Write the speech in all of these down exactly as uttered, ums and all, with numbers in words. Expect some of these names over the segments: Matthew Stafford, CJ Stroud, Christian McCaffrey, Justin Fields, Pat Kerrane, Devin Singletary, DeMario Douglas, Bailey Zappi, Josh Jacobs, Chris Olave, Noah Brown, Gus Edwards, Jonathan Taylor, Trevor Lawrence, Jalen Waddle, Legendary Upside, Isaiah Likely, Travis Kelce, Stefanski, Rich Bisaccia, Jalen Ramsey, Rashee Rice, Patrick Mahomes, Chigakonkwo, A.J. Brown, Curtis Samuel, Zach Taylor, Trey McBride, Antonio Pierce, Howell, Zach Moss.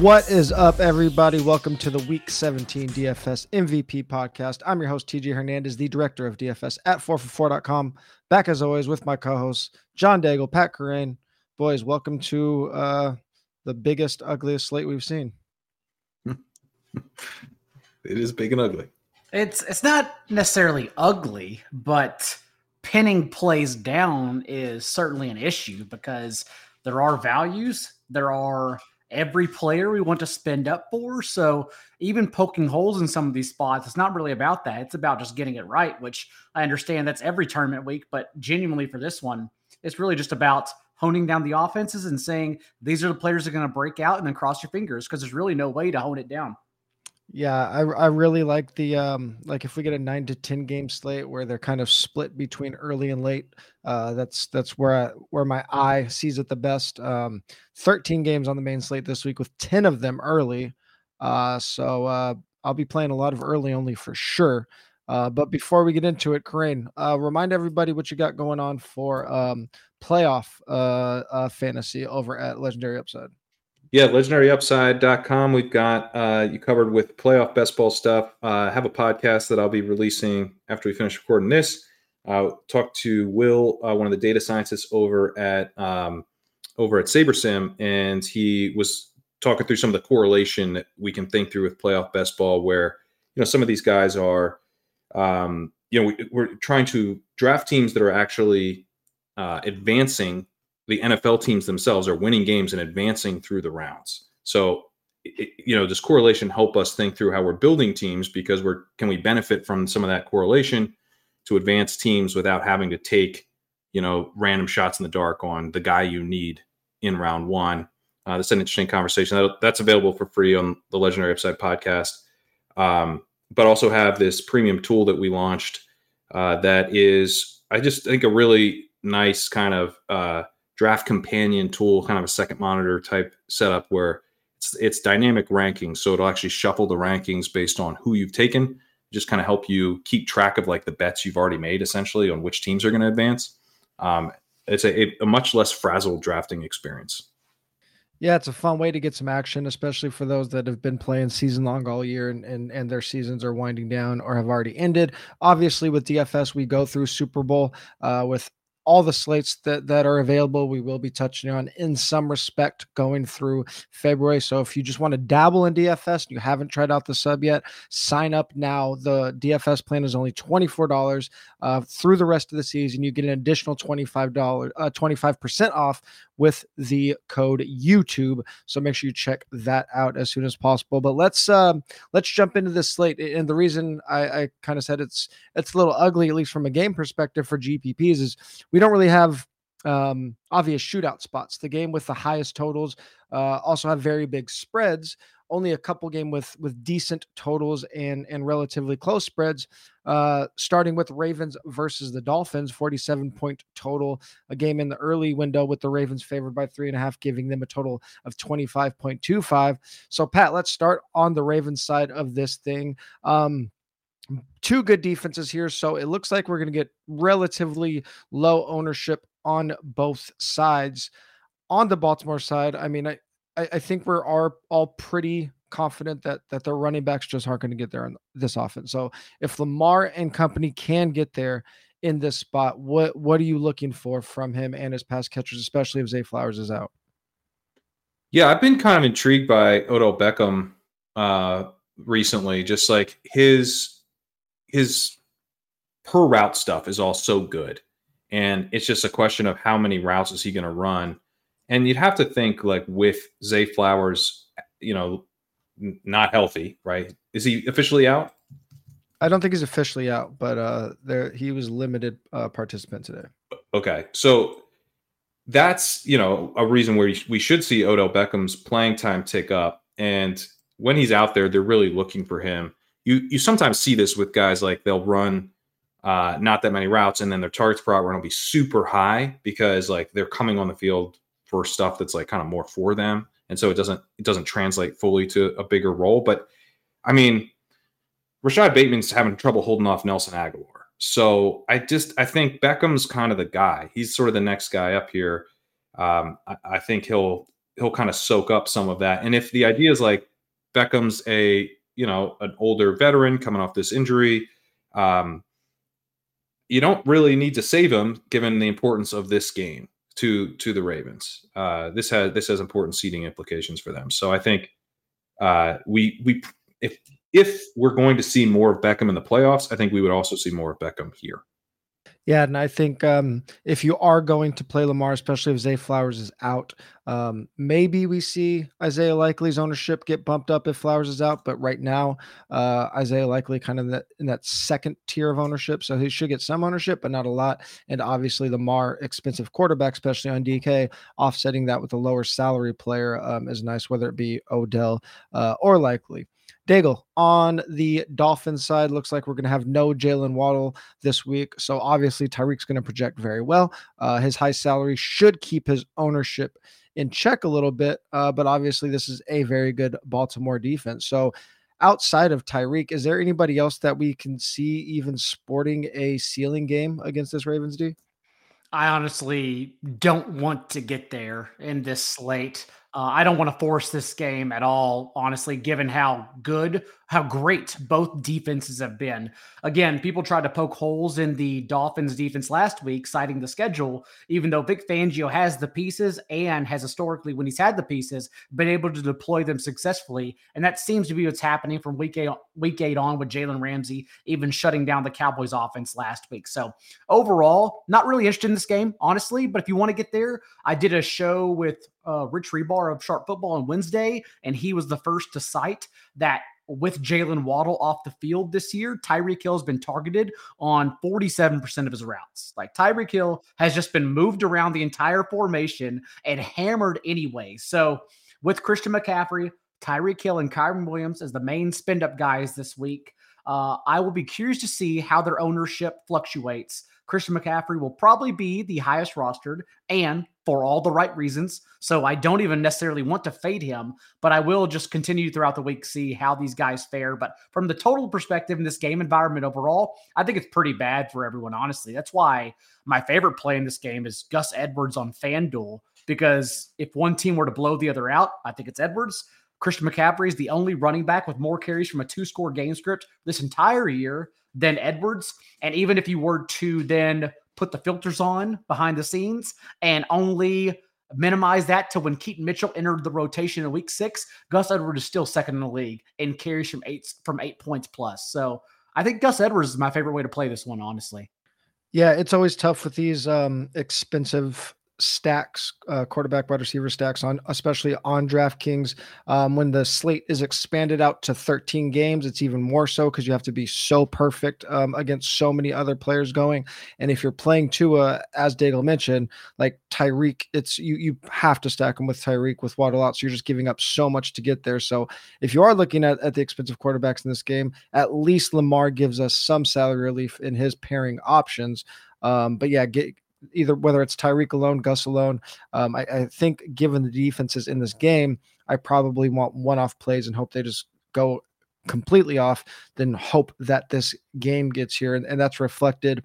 What is up, everybody? Welcome to the Week seventeen D F S M V P podcast. I'm your host, T J Hernandez, the director of D F S at four for four dot com. Back as always with my co-hosts, John Daigle, Pat Kerrane. Boys, welcome to uh, the biggest, ugliest slate we've seen. It is big and ugly. It's it's not necessarily ugly, but pinning plays down is certainly an issue because there are values, there are every player we want to spend up for. So even poking holes in some of these spots, it's not really about that. It's about just getting it right, which I understand that's every tournament week, but genuinely for this one, it's really just about honing down the offenses and saying, these are the players that are going to break out, and then cross your fingers. Cause there's really no way to hone it down. Yeah. I, I really like the, um, like if we get a nine to ten game slate where they're kind of split between early and late, uh, that's, that's where, I, where my eye sees it the best. Um, thirteen games on the main slate this week with ten of them early. Uh, so, uh, I'll be playing a lot of early only for sure. Uh, but before we get into it, Corrine, uh, remind everybody what you got going on for um, playoff uh, uh, fantasy over at Legendary Upside. Yeah, legendary upside dot com. We've got uh, you covered with playoff best ball stuff. I uh, have a podcast that I'll be releasing after we finish recording this. Uh, talked to Will, uh, one of the data scientists over at um, over at SaberSim, and he was talking through some of the correlation that we can think through with playoff best ball, where you know some of these guys are. Um, you know, we, we're trying to draft teams that are actually uh, advancing. The N F L teams themselves are winning games and advancing through the rounds. So, it, you know, does correlation help us think through how we're building teams? Because we're can we benefit from some of that correlation to advance teams without having to take, you know, random shots in the dark on the guy you need in round one? Uh, that's an interesting conversation. That, that's available for free on the Legendary Upside podcast. Um, but also have this premium tool that we launched uh, that is, I just think, a really nice kind of uh, draft companion tool, kind of a second monitor type setup where it's, it's dynamic rankings. So it'll actually shuffle the rankings based on who you've taken, just kind of help you keep track of like the bets you've already made essentially on which teams are going to advance. Um, it's a, a much less frazzled drafting experience. Yeah, it's a fun way to get some action, especially for those that have been playing season long all year and, and and their seasons are winding down or have already ended. Obviously, with D F S, we go through Super Bowl uh, with all the slates that, that are available. We will be touching on in some respect going through February. So if you just want to dabble in D F S and you haven't tried out the sub yet, sign up now. The D F S plan is only twenty-four dollars uh, through the rest of the season. You get an additional twenty-five dollars, uh, twenty-five percent off with the code YouTube. So make sure you check that out as soon as possible. But let's um, let's jump into this slate. And the reason I, I kind of said it's it's a little ugly, at least from a game perspective for G P Ps, is we don't really have um, obvious shootout spots. The game with the highest totals uh, also have very big spreads. Only a couple game with with decent totals and and relatively close spreads, uh, starting with Ravens versus the Dolphins, forty-seven point total, a game in the early window with the Ravens favored by three and a half, giving them a total of twenty-five point two five. So, Pat, let's start on the Ravens side of this thing. Um, two good defenses here, so it looks like we're going to get relatively low ownership on both sides. On the Baltimore side, I mean, I I think we're are all pretty confident that that their running backs just aren't going to get there in this offense. So if Lamar and company can get there in this spot, what what are you looking for from him and his pass catchers, especially if Zay Flowers is out? Yeah, I've been kind of intrigued by Odell Beckham uh, recently. Just like his his per route stuff is all so good, and it's just a question of how many routes is he going to run. And you'd have to think, like, with Zay Flowers, you know, n- not healthy, right? Is he officially out? I don't think he's officially out, but uh, there he was limited uh, participant today. Okay, so that's, you know, a reason where we should see Odell Beckham's playing time tick up. And when he's out there, they're really looking for him. You you sometimes see this with guys, like they'll run uh, not that many routes, and then their targets per out run will be super high because, like, they're coming on the field for stuff that's like kind of more for them. And so it doesn't, it doesn't translate fully to a bigger role. But I mean, Rashad Bateman's having trouble holding off Nelson Aguilar. So I just, I think Beckham's kind of the guy. He's sort of the next guy up here. Um, I, I think he'll he'll kind of soak up some of that. And if the idea is like Beckham's a, you know, an older veteran coming off this injury, um, you don't really need to save him given the importance of this game to, to the Ravens. Uh, this has, this has important seeding implications for them. So I think uh, we, we, if, if we're going to see more of Beckham in the playoffs, I think we would also see more of Beckham here. Yeah, and I think um, if you are going to play Lamar, especially if Zay Flowers is out, um, maybe we see Isaiah Likely's ownership get bumped up if Flowers is out. But right now, uh, Isaiah Likely kind of in that, in that second tier of ownership. So he should get some ownership, but not a lot. And obviously Lamar, expensive quarterback, especially on D K, offsetting that with a lower salary player um, is nice, whether it be Odell uh, or Likely. Daigle, on the Dolphins side, looks like we're going to have no Jalen Waddle this week. So obviously Tyreek's going to project very well. Uh, his high salary should keep his ownership in check a little bit. Uh, but obviously this is a very good Baltimore defense. So outside of Tyreek, is there anybody else that we can see even sporting a ceiling game against this Ravens D? I honestly don't want to get there in this slate. Uh, I don't want to force this game at all, honestly, given how good, how great both defenses have been. Again, people tried to poke holes in the Dolphins defense last week, citing the schedule, even though Vic Fangio has the pieces and has historically, when he's had the pieces, been able to deploy them successfully. And that seems to be what's happening from week eight, week eight on with Jalen Ramsey, even shutting down the Cowboys offense last week. So overall, not really interested in this game, honestly, but if you want to get there, I did a show with Uh, Rich Rebar of Sharp Football on Wednesday, and he was the first to cite that with Jalen Waddle off the field this year, Tyreek Hill has been targeted on forty-seven percent of his routes. Like Tyreek Hill has just been moved around the entire formation and hammered anyway. So with Christian McCaffrey, Tyreek Hill, and Kyren Williams as the main spend-up guys this week, uh, I will be curious to see how their ownership fluctuates. Christian McCaffrey will probably be the highest rostered and for all the right reasons. So I don't even necessarily want to fade him, but I will just continue throughout the week, see how these guys fare. But from the total perspective in this game environment overall, I think it's pretty bad for everyone, honestly. That's why my favorite play in this game is Gus Edwards on FanDuel, because if one team were to blow the other out, I think it's Edwards. Christian McCaffrey is the only running back with more carries from a two-score game script this entire year than Edwards. And even if you were to then put the filters on behind the scenes and only minimize that to when Keaton Mitchell entered the rotation in week six, Gus Edwards is still second in the league and carries from eight, from eight points plus. So I think Gus Edwards is my favorite way to play this one, honestly. Yeah, it's always tough with these um, expensive stacks, uh, quarterback wide receiver stacks, on especially on DraftKings. Um, when the slate is expanded out to thirteen games, it's even more so because you have to be so perfect um, against so many other players going. And if you're playing Tua, as Daigle mentioned, like Tyreek, it's you you have to stack him with Tyreek, with Waddle out, so you're just giving up so much to get there. So if you are looking at, at the expensive quarterbacks in this game, at least Lamar gives us some salary relief in his pairing options. Um, but yeah, get either whether it's Tyreek alone, Gus alone, um, I, I think given the defenses in this game, I probably want one-off plays and hope they just go completely off, then hope that this game gets here. And, and that's reflected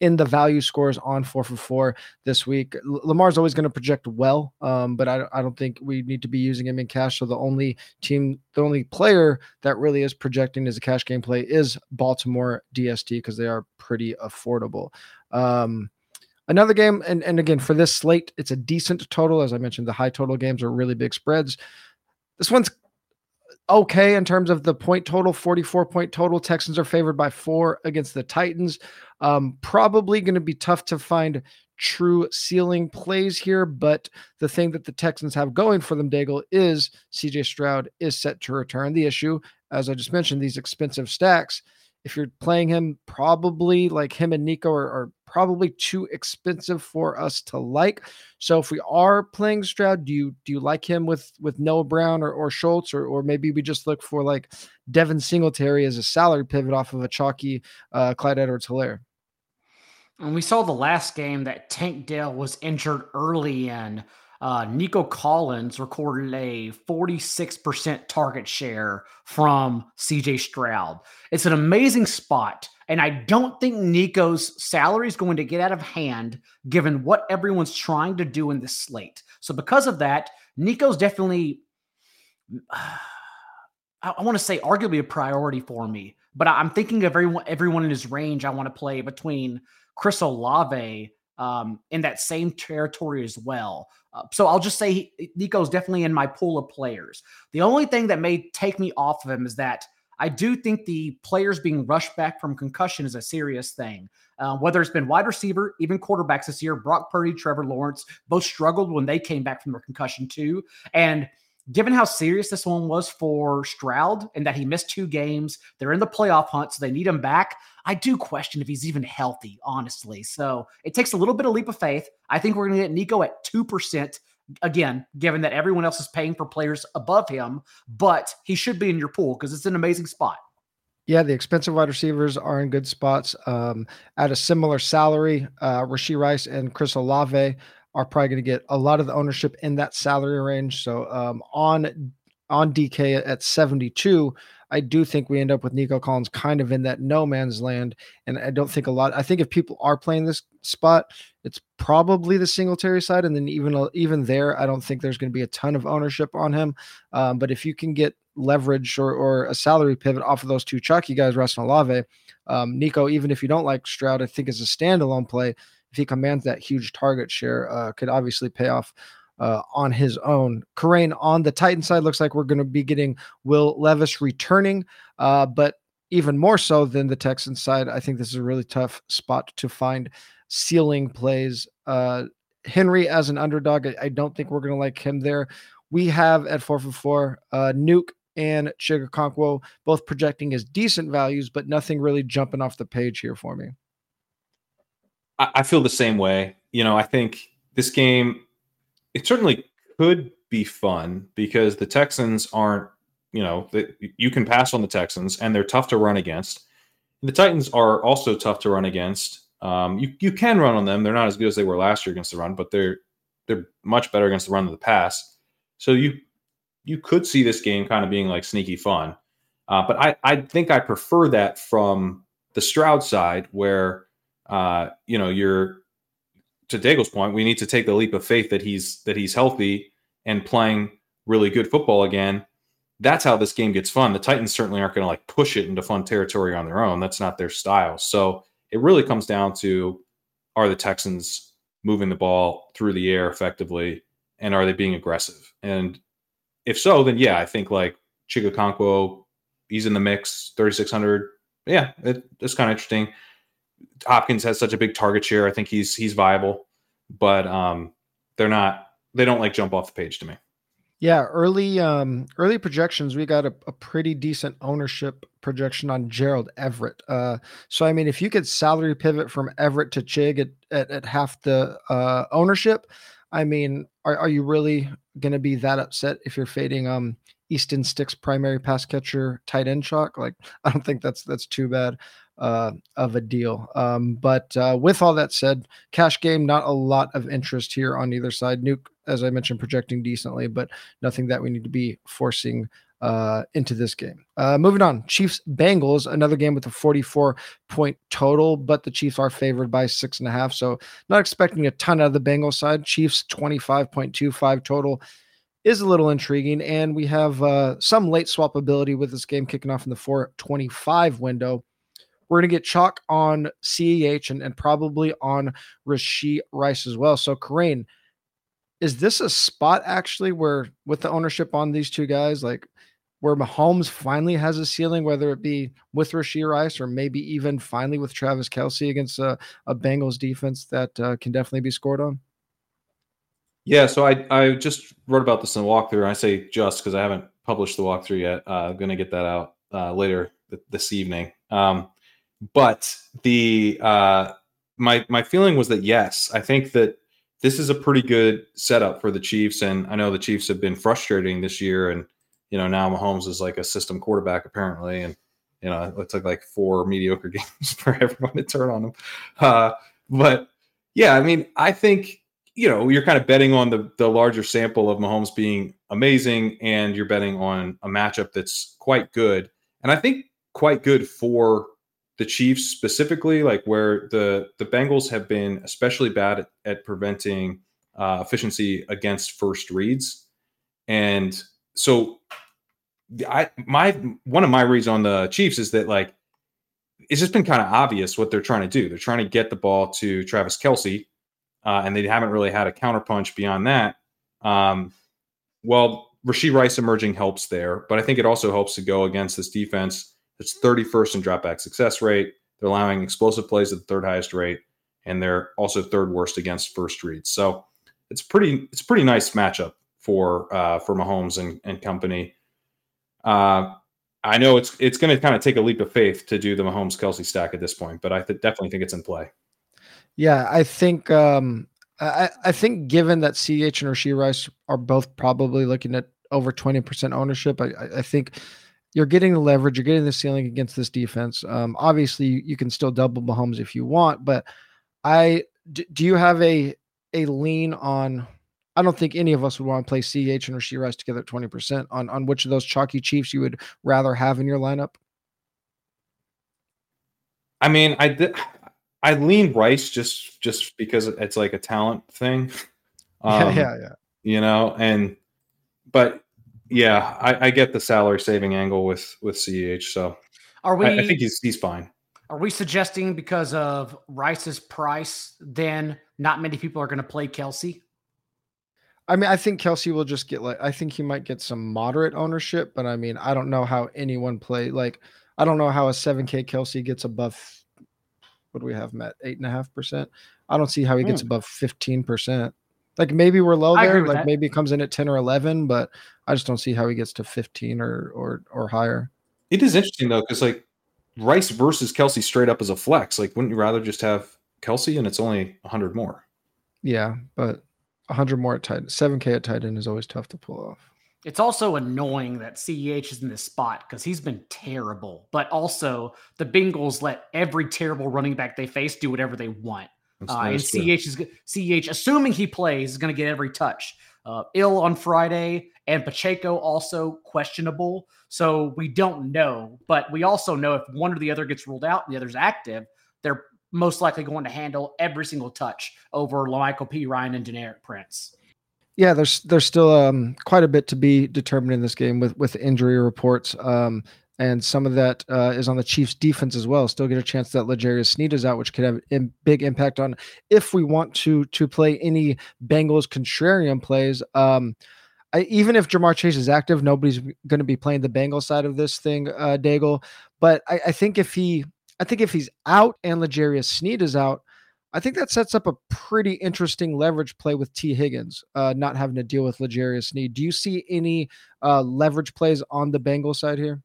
in the value scores on four for four this week. L- Lamar's always going to project well, um, but I, I don't think we need to be using him in cash. So the only team, the only player that really is projecting as a cash game play is Baltimore D S T, because they are pretty affordable. Um, Another game, and, and again, for this slate, it's a decent total. As I mentioned, the high total games are really big spreads. This one's okay in terms of the point total, forty-four point total. Texans are favored by four against the Titans. Um, probably going to be tough to find true ceiling plays here, but the thing that the Texans have going for them, Daigle, is C J Stroud is set to return. The issue, as I just mentioned, these expensive stacks, if you're playing him, probably like him and Nico are, are probably too expensive for us to like. So if we are playing Stroud, do you do you like him with with Noah Brown or, or Schultz, or or maybe we just look for like Devin Singletary as a salary pivot off of a chalky uh, Clyde Edwards-Helaire? And we saw the last game that Tank Dell was injured early in. Uh, Nico Collins recorded a forty-six percent target share from C J Stroud. It's an amazing spot, and I don't think Nico's salary is going to get out of hand given what everyone's trying to do in this slate. So because of that, Nico's definitely, uh, I, I want to say arguably a priority for me, but I, I'm thinking of everyone, everyone in his range I want to play between Chris Olave um, in that same territory as well. Uh, so I'll just say he, Nico's definitely in my pool of players. The only thing that may take me off of him is that I do think the players being rushed back from concussion is a serious thing. Uh, whether it's been wide receiver, even quarterbacks this year, Brock Purdy, Trevor Lawrence, both struggled when they came back from their concussion too. And given how serious this one was for Stroud and that he missed two games, they're in the playoff hunt, so they need him back. I do question if he's even healthy, honestly. So it takes a little bit of leap of faith. I think we're going to get Nico at two percent. Again, given that everyone else is paying for players above him, but he should be in your pool because it's an amazing spot. Yeah, the expensive wide receivers are in good spots. Um, at a similar salary, uh, Rashee Rice and Chris Olave are probably going to get a lot of the ownership in that salary range. So um, on on D K at seventy-two, I do think we end up with Nico Collins kind of in that no man's land. And I don't think a lot, I think if people are playing this spot, it's probably the Singletary side. And then even, even there, I don't think there's going to be a ton of ownership on him. Um, but if you can get leverage or, or a salary pivot off of those two chalky guys, Russ and Olave, um, Nico, even if you don't like Stroud, I think as a standalone play, if he commands that huge target share, uh, could obviously pay off Uh, on his own. Corrine on the Titan side, looks like we're going to be getting Will Levis returning, uh, but even more so than the Texans side, I think this is a really tough spot to find ceiling plays. Uh, Henry as an underdog, I, I don't think we're going to like him there. We have at four for four, uh, Nuke and Chigakonkwo both projecting as decent values, but nothing really jumping off the page here for me. I, I feel the same way. You know, I think this game, it certainly could be fun because the Texans aren't, you know, the, you can pass on the Texans and they're tough to run against. The Titans are also tough to run against. Um, you you can run on them. They're not as good as they were last year against the run, but they're they're much better against the run than the pass. So you you could see this game kind of being like sneaky fun. Uh, but I, I think I prefer that from the Stroud side where, uh, you know, you're, to Daigle's point, we need to take the leap of faith that he's that he's healthy and playing really good football again. That's how this game gets fun. The Titans certainly aren't going to like push it into fun territory on their own. That's not their style. So it really comes down to, are the Texans moving the ball through the air effectively, and are they being aggressive? And if so, then yeah, I think like Chigakonkwo, he's in the mix, thirty-six hundred. Yeah, it, it's kind of interesting. Hopkins has such a big target share. I think he's he's viable, but um, they're not. They don't like jump off the page to me. Yeah, early um, early projections. We got a, a pretty decent ownership projection on Gerald Everett. Uh, so I mean, if you could salary pivot from Everett to Chig at at, at half the uh, ownership, I mean, are are you really going to be that upset if you're fading um Easton Stick's primary pass catcher tight end chalk? Like, I don't think that's that's too bad uh of a deal. Um but uh with all that said, cash game, not a lot of interest here on either side. Nuke, as I mentioned, projecting decently, but nothing that we need to be forcing uh into this game. Uh moving on, Chiefs Bengals, another game with a forty-four point total, but the Chiefs are favored by six and a half, so not expecting a ton out of the Bengals side. Chiefs twenty-five point two five total is a little intriguing, and we have uh some late swappability with this game kicking off in the four twenty-five window. We're going to get chalk on C E H and, and probably on Rashee Rice as well. So, Corrine, is this a spot actually where, with the ownership on these two guys, like where Mahomes finally has a ceiling, whether it be with Rashee Rice or maybe even finally with Travis Kelce against a, a Bengals defense that uh, can definitely be scored on? Yeah, so I, I just wrote about this in the walkthrough. I say just because I haven't published the walkthrough yet. Uh, I'm going to get that out uh, later th- this evening. Um, But the uh, my my feeling was that, yes, I think that this is a pretty good setup for the Chiefs. And I know the Chiefs have been frustrating this year. And, you know, now Mahomes is like a system quarterback, apparently. And, you know, it took like four mediocre games for everyone to turn on him. Uh, but, yeah, I mean, I think, you know, you're kind of betting on the, the larger sample of Mahomes being amazing. And you're betting on a matchup that's quite good. And I think quite good for the Chiefs specifically, like where the, the Bengals have been especially bad at, at preventing uh, efficiency against first reads. And so I my one of my reads on the Chiefs is that, like, it's just been kind of obvious what they're trying to do. They're trying to get the ball to Travis Kelce, uh, and they haven't really had a counterpunch beyond that. Um, well, Rashee Rice emerging helps there, but I think it also helps to go against this defense that's thirty-first in dropback success rate. They're allowing explosive plays at the third highest rate, and they're also third worst against first reads. So it's pretty it's a pretty nice matchup for uh, for Mahomes and, and company. Uh, I know it's it's going to kind of take a leap of faith to do the Mahomes-Kelce stack at this point, but I th- definitely think it's in play. Yeah, I think um, I, I think given that C H and Rashee Rice are both probably looking at over twenty percent ownership, I, I think you're getting the leverage, you're getting the ceiling against this defense. Um, obviously, you can still double Mahomes if you want, but I do you have a a lean on? I don't think any of us would want to play C H and Rashee Rice together at twenty percent on, on which of those chalky Chiefs you would rather have in your lineup. I mean, I, did, I lean Rice just, just because it's like a talent thing. Um, yeah, yeah, yeah. You know, and, but yeah, I, I get the salary saving angle with, with C H. So are we, I, I think he's, he's fine. Are we suggesting because of Rice's price, then not many people are going to play Kelce? I mean, I think Kelce will just get like, I think he might get some moderate ownership, but I mean, I don't know how anyone play. Like, I don't know how a seven K Kelce gets above, what do we have, Matt? Eight and a half percent. I don't see how he gets above fifteen percent. Like maybe we're low there. Like that. Maybe it comes in at ten or eleven, but I just don't see how he gets to fifteen or, or, or higher. It is interesting though. Cause like Rice versus Kelce straight up as a flex. Like, wouldn't you rather just have Kelce and it's only a hundred more? Yeah. But one hundred more at tight end. seven K at tight end is always tough to pull off. It's also annoying that C E H is in this spot because he's been terrible. But also, the Bengals let every terrible running back they face do whatever they want. Uh, and C E H, is, C E H, assuming he plays, is going to get every touch. Uh, ill on Friday, and Pacheco also questionable. So we don't know. But we also know if one or the other gets ruled out and the other's active, they're most likely going to handle every single touch over LaMichael P. Ryan and Deneric Prince. Yeah, there's there's still um, quite a bit to be determined in this game with, with injury reports. Um, and some of that uh, is on the Chiefs' defense as well. Still get a chance that L'Jarius Sneed is out, which could have a big impact on if we want to to play any Bengals contrarian plays. Um, I, even if Jamar Chase is active, nobody's going to be playing the Bengals side of this thing, uh, Daigle. But I, I think if he... I think if he's out and L'Jarius Sneed is out, I think that sets up a pretty interesting leverage play with Tee Higgins, uh, not having to deal with L'Jarius Sneed. Do you see any uh, leverage plays on the Bengals side here?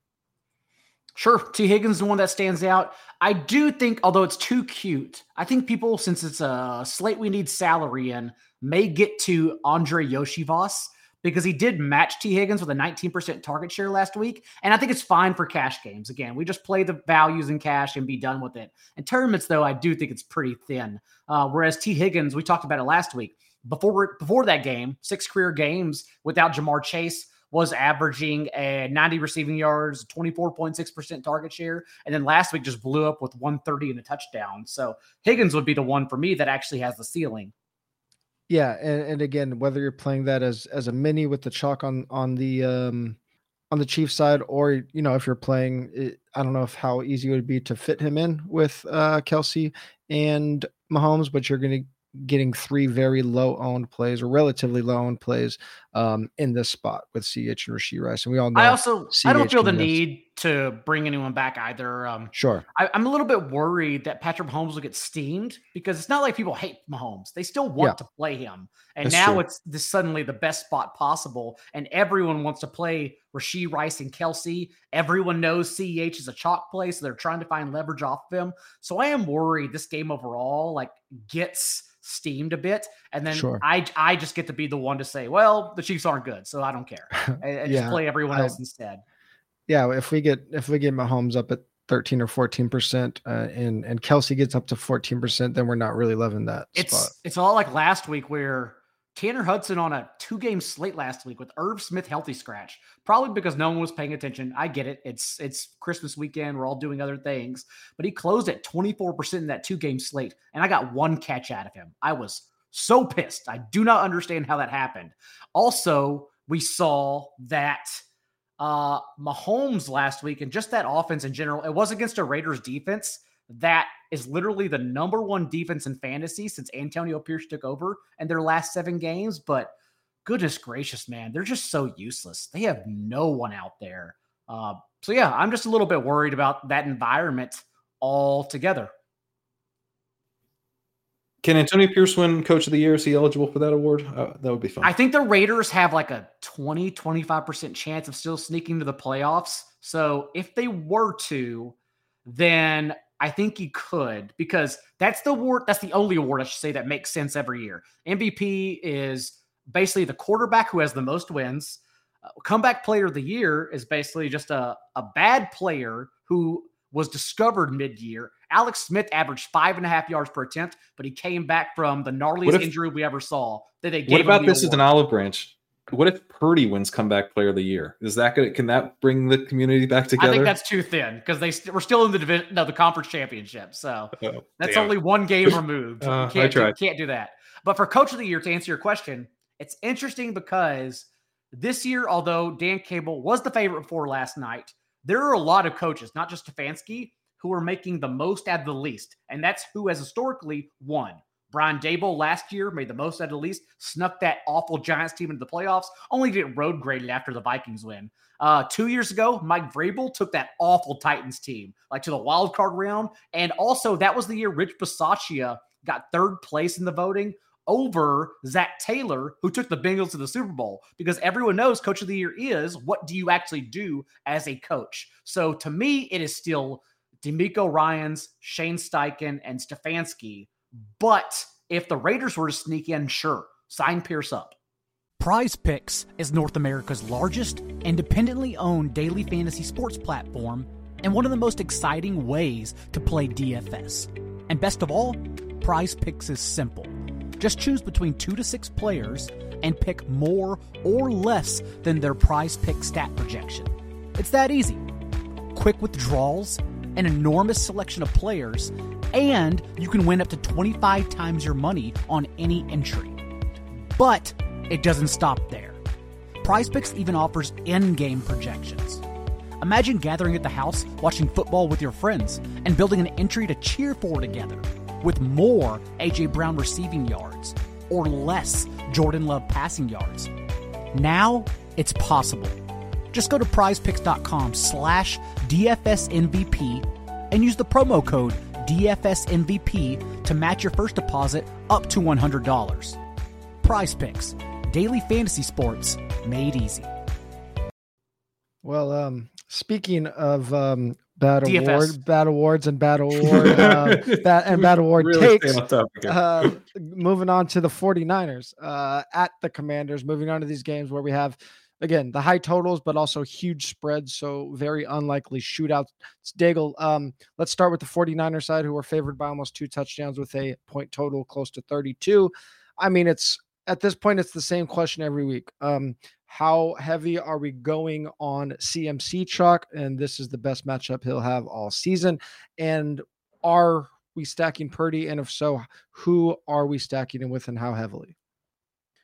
Sure. Tee Higgins is the one that stands out. I do think, although it's too cute, I think people, since it's a slate we need salary in, may get to Andre Yoshivas because he did match Tee Higgins with a nineteen percent target share last week. And I think it's fine for cash games. Again, we just play the values in cash and be done with it. In tournaments, though, I do think it's pretty thin. Uh, whereas Tee Higgins, we talked about it last week. Before, before that game, six career games without Jamar Chase was averaging a ninety receiving yards, twenty-four point six percent target share. And then last week just blew up with one thirty and a touchdown. So Higgins would be the one for me that actually has the ceiling. Yeah, and, and again, whether you're playing that as as a mini with the chalk on on the um, on the Chiefs side, or you know, if you're playing, it, I don't know if how easy it would be to fit him in with uh, Kelce and Mahomes, but you're going to getting three very low owned plays or relatively low owned plays um, in this spot with C H and Rashee Rice, and we all know. I also C H I don't feel the need to bring anyone back either. Um, sure. I, I'm a little bit worried that Patrick Mahomes will get steamed because it's not like people hate Mahomes. They still want yeah. to play him. And That's now true. It's this suddenly the best spot possible. And everyone wants to play Rashee Rice and Kelce. Everyone knows C E H is a chalk play. So they're trying to find leverage off of him. So I am worried this game overall, like gets steamed a bit. And then sure. I, I just get to be the one to say, well, the Chiefs aren't good. So I don't care. And, and yeah, just play everyone I, else instead. Yeah, if we get if we get Mahomes up at thirteen or fourteen percent, uh, and and Kelce gets up to fourteen percent, then we're not really loving that. It's spot. It's all like last week where Tanner Hudson on a two game slate last week with Irv Smith healthy scratch, probably because no one was paying attention. I get it. It's it's Christmas weekend. We're all doing other things, but he closed at twenty four percent in that two game slate, and I got one catch out of him. I was so pissed. I do not understand how that happened. Also, we saw that uh, Mahomes last week, and just that offense in general, it was against a Raiders defense that is literally the number one defense in fantasy since Antonio Pierce took over in their last seven games. But goodness gracious, man, they're just so useless. They have no one out there. Uh, so yeah, I'm just a little bit worried about that environment altogether. Can Antonio Pierce win Coach of the Year? Is he eligible for that award? Uh, that would be fun. I think the Raiders have like a twenty, twenty-five percent chance of still sneaking to the playoffs. So if they were to, then I think he could, because that's the award. That's the only award I should say that makes sense every year. M V P is basically the quarterback who has the most wins. Uh, comeback Player of the Year is basically just a, a bad player who was discovered mid-year. Alex Smith averaged five and a half yards per attempt, but he came back from the gnarliest if, injury we ever saw. That they gave what about him the this award. Is an olive branch? What if Purdy wins Comeback Player of the Year? Is that good? Can that bring the community back together? I think that's too thin because they st- we're still in the division, no, the conference championship. So oh, that's damn. Only one game removed. uh, can't, I tried. Can't do that. But for Coach of the Year, to answer your question, it's interesting because this year, although Dan Campbell was the favorite before last night, there are a lot of coaches, not just Stefanski, who are making the most out of the least. And that's who has historically won. Brian Daboll last year made the most out of the least, snuck that awful Giants team into the playoffs, only get road graded after the Vikings win. Uh, two years ago, Mike Vrabel took that awful Titans team like to the wild card round. And also, that was the year Rich Bisaccia got third place in the voting over Zach Taylor, who took the Bengals to the Super Bowl, because everyone knows Coach of the Year is what do you actually do as a coach. So to me, it is still D'Amico Ryans, Shane Steichen, and Stefanski. But if the Raiders were to sneak in, sure, sign Pierce up. Prize Picks is North America's largest independently owned daily fantasy sports platform and one of the most exciting ways to play D F S. And best of all, Prize Picks is simple. Just choose between two to six players and pick more or less than their Prize Pick stat projection. It's that easy. Quick withdrawals, an enormous selection of players, and you can win up to twenty-five times your money on any entry. But it doesn't stop there. Prize Picks even offers in-game projections. Imagine gathering at the house, watching football with your friends, and building an entry to cheer for together, with more A J. Brown receiving yards or less Jordan Love passing yards. Now it's possible. Just go to prizepicks.com slash DFSMVP and use the promo code D F S M V P to match your first deposit up to one hundred dollars. Prize Picks, daily fantasy sports made easy. Well, um, speaking of... Um... Bad D F S. Award, bad awards, and bad award, uh, bad, and bad award really takes. Uh, moving on to the 49ers uh, at the Commanders, moving on to these games where we have, again, the high totals, but also huge spreads, so very unlikely shootouts. Daigle, um, let's start with the 49ers side, who were favored by almost two touchdowns with a point total close to thirty-two. I mean, it's at this point, it's the same question every week. Um, How heavy are we going on C M C chalk? And this is the best matchup he'll have all season. And are we stacking Purdy? And if so, who are we stacking him with and how heavily?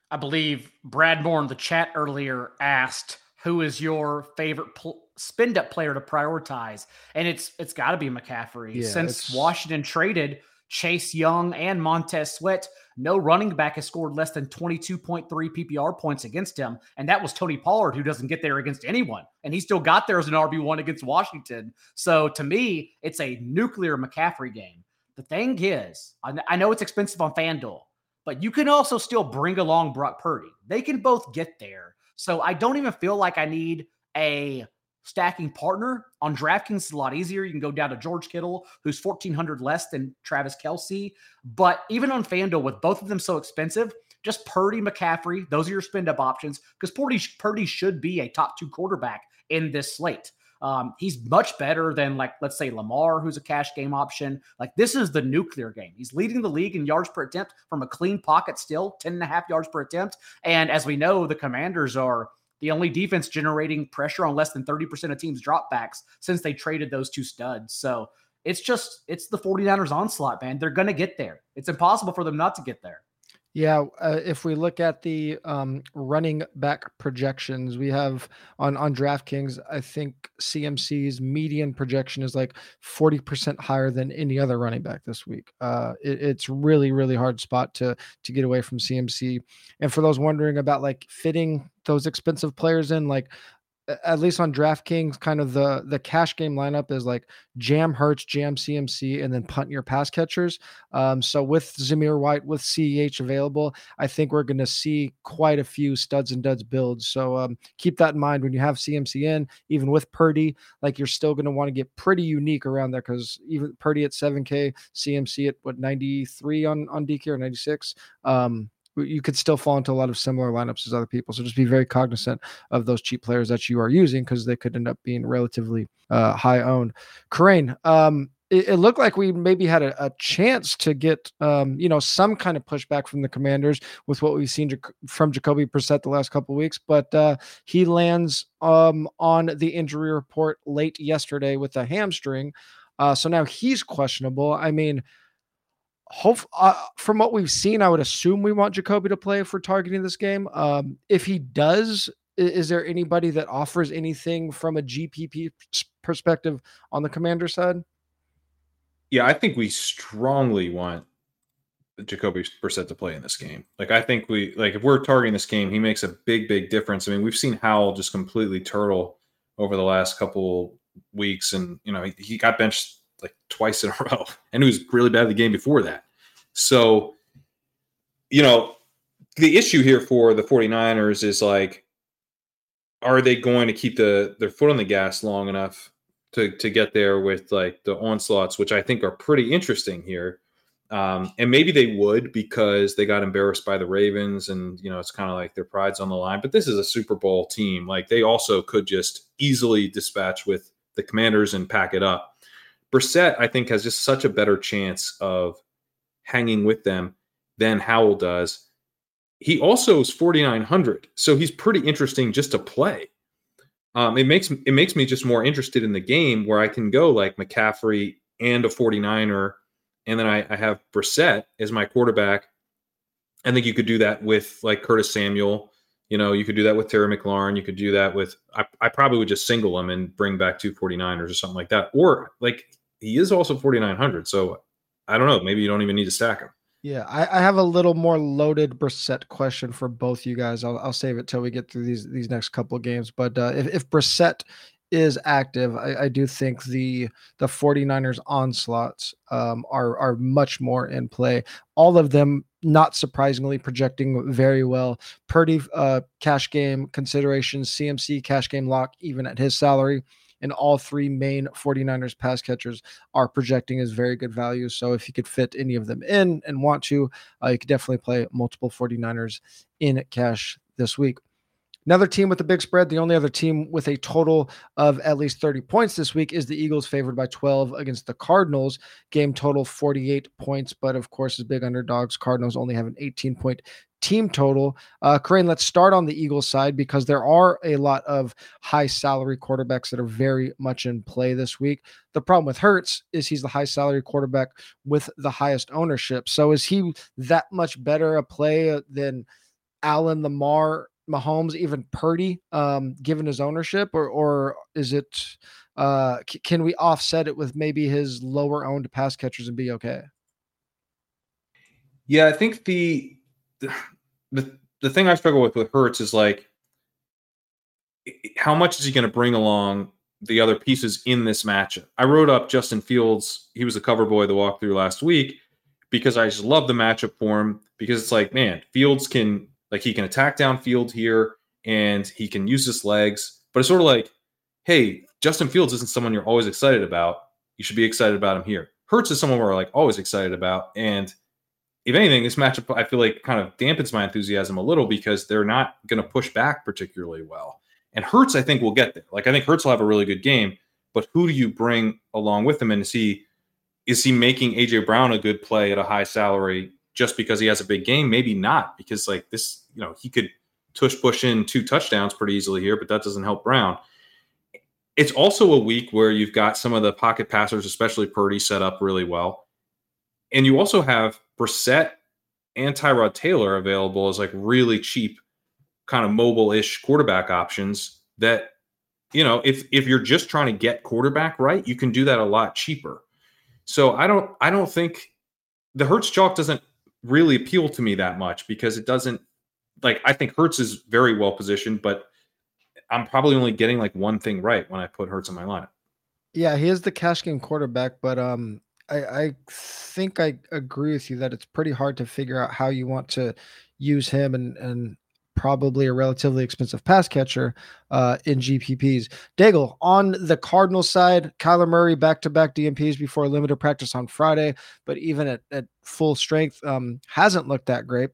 I believe Brad Moore in the chat earlier asked, who is your favorite pl- spend-up player to prioritize? And it's it's got to be McCaffrey. Yeah, Since it's... Washington traded Chase Young and Montez Sweat, no running back has scored less than twenty-two point three P P R points against him. And that was Tony Pollard, who doesn't get there against anyone. And he still got there as an R B one against Washington. So to me, it's a nuclear McCaffrey game. The thing is, I know it's expensive on FanDuel, but you can also still bring along Brock Purdy. They can both get there. So I don't even feel like I need a stacking partner. On DraftKings is a lot easier. You can go down to George Kittle, who's fourteen hundred less than Travis Kelce. But even on FanDuel, with both of them so expensive, just Purdy, McCaffrey, those are your spend-up options, because Purdy, Purdy should be a top-two quarterback in this slate. Um, he's much better than, like, let's say Lamar, who's a cash game option. Like, this is the nuclear game. He's leading the league in yards per attempt from a clean pocket still, ten and a half yards per attempt. And as we know, the Commanders are the only defense generating pressure on less than thirty percent of teams' dropbacks since they traded those two studs. So it's just, it's the 49ers onslaught, man. They're going to get there. It's impossible for them not to get there. Yeah, uh, if we look at the um, running back projections, we have on, on DraftKings, I think C M C's median projection is like forty percent higher than any other running back this week. Uh, it, it's really, really hard spot to to get away from C M C. And for those wondering about like fitting those expensive players in, like at least on DraftKings, kind of the, the cash game lineup is like jam Hurts, jam C M C, and then punt your pass catchers. Um, so with Zamir White, with C E H available, I think we're going to see quite a few studs and duds builds. So um, keep that in mind when you have C M C in, even with Purdy, like you're still going to want to get pretty unique around there because even Purdy at seven K, C M C at what, ninety-three on, on D K or ninety-six. Um, you could still fall into a lot of similar lineups as other people. So just be very cognizant of those cheap players that you are using because they could end up being relatively uh, high owned. Corrine, um, it, it looked like we maybe had a, a chance to get, um, you know, some kind of pushback from the Commanders with what we've seen from Jacoby Brissett the last couple of weeks, but uh, he lands um, on the injury report late yesterday with a hamstring. Uh, so now he's questionable. I mean, Hope, uh, from what we've seen, I would assume we want Jacoby to play if we're targeting this game. Um, if he does, is, is there anybody that offers anything from a G P P perspective on the Commander side? Yeah, I think we strongly want Jacoby Brissett to play in this game. Like, I think we like if we're targeting this game, he makes a big, big difference. I mean, we've seen Howell just completely turtle over the last couple weeks, and you know he, he got benched like twice in a row, and he was really bad the game before that. So, you know, the issue here for the 49ers is like, are they going to keep the their foot on the gas long enough to to get there with like the onslaughts, which I think are pretty interesting here. Um, and maybe they would because they got embarrassed by the Ravens and, you know, it's kind of like their pride's on the line, but this is a Super Bowl team. Like they also could just easily dispatch with the Commanders and pack it up. Brissett, I think, has just such a better chance of hanging with them than Howell does. He also is forty-nine hundred, so he's pretty interesting just to play. Um, it makes it makes me just more interested in the game where I can go like McCaffrey and a forty-niner, and then I, I have Brissett as my quarterback. I think you could do that with like Curtis Samuel. You know, you could do that with Terry McLaurin. You could do that with I, – I probably would just single him and bring back two 49ers or something like that. Or, like, he is also forty-nine hundred, so I don't know. Maybe you don't even need to stack him. Yeah, I, I have a little more loaded Brissett question for both you guys. I'll, I'll save it till we get through these these next couple of games. But uh, if, if Brissett is active, I, I do think the the 49ers onslaughts um, are are much more in play. All of them – not surprisingly projecting very well. Purdy uh, cash game considerations, C M C cash game lock, even at his salary, and all three main 49ers pass catchers are projecting as very good value. So if you could fit any of them in and want to, uh, you could definitely play multiple 49ers in cash this week. Another team with a big spread, the only other team with a total of at least thirty points this week is the Eagles, favored by twelve against the Cardinals. Game total forty-eight points, but of course, as big underdogs, Cardinals only have an eighteen-point team total. Uh, Corrine, let's start on the Eagles side because there are a lot of high-salary quarterbacks that are very much in play this week. The problem with Hurts is he's the high-salary quarterback with the highest ownership. So is he that much better a play than Allen, Lamar, Mahomes, even Purdy, um, given his ownership, or or is it? Uh, c- can we offset it with maybe his lower owned pass catchers and be okay? Yeah, I think the the the thing I struggle with with Hurts is like, how much is he going to bring along the other pieces in this matchup? I wrote up Justin Fields. He was a cover boy the walkthrough last week because I just love the matchup for him because it's like, man, Fields can. Like, he can attack downfield here, and he can use his legs. But it's sort of like, hey, Justin Fields isn't someone you're always excited about. You should be excited about him here. Hurts is someone we're, like, always excited about. And if anything, this matchup, I feel like, kind of dampens my enthusiasm a little because they're not going to push back particularly well. And Hurts, I think, will get there. Like, I think Hurts will have a really good game. But who do you bring along with him? And is he, is he making A J. Brown a good play at a high salary just because he has a big game? Maybe not, because like this, you know, he could tush push in two touchdowns pretty easily here, but that doesn't help Brown. It's also a week where you've got some of the pocket passers, especially Purdy, set up really well. And you also have Brissett and Tyrod Taylor available as like really cheap kind of mobile-ish quarterback options that, you know, if if you're just trying to get quarterback right, you can do that a lot cheaper. So I don't I don't think the Hurts chalk doesn't really appeal to me that much because it doesn't, like, I think Hurts is very well positioned, but I'm probably only getting like one thing right when I put Hurts in my lineup. Yeah, he is the cash game quarterback, but um, I, I think I agree with you that it's pretty hard to figure out how you want to use him and and probably a relatively expensive pass catcher uh, in G P Ps. Daigle, on the Cardinals side, Kyler Murray back-to-back D N Ps before limited practice on Friday, but even at, at full strength um, hasn't looked that great.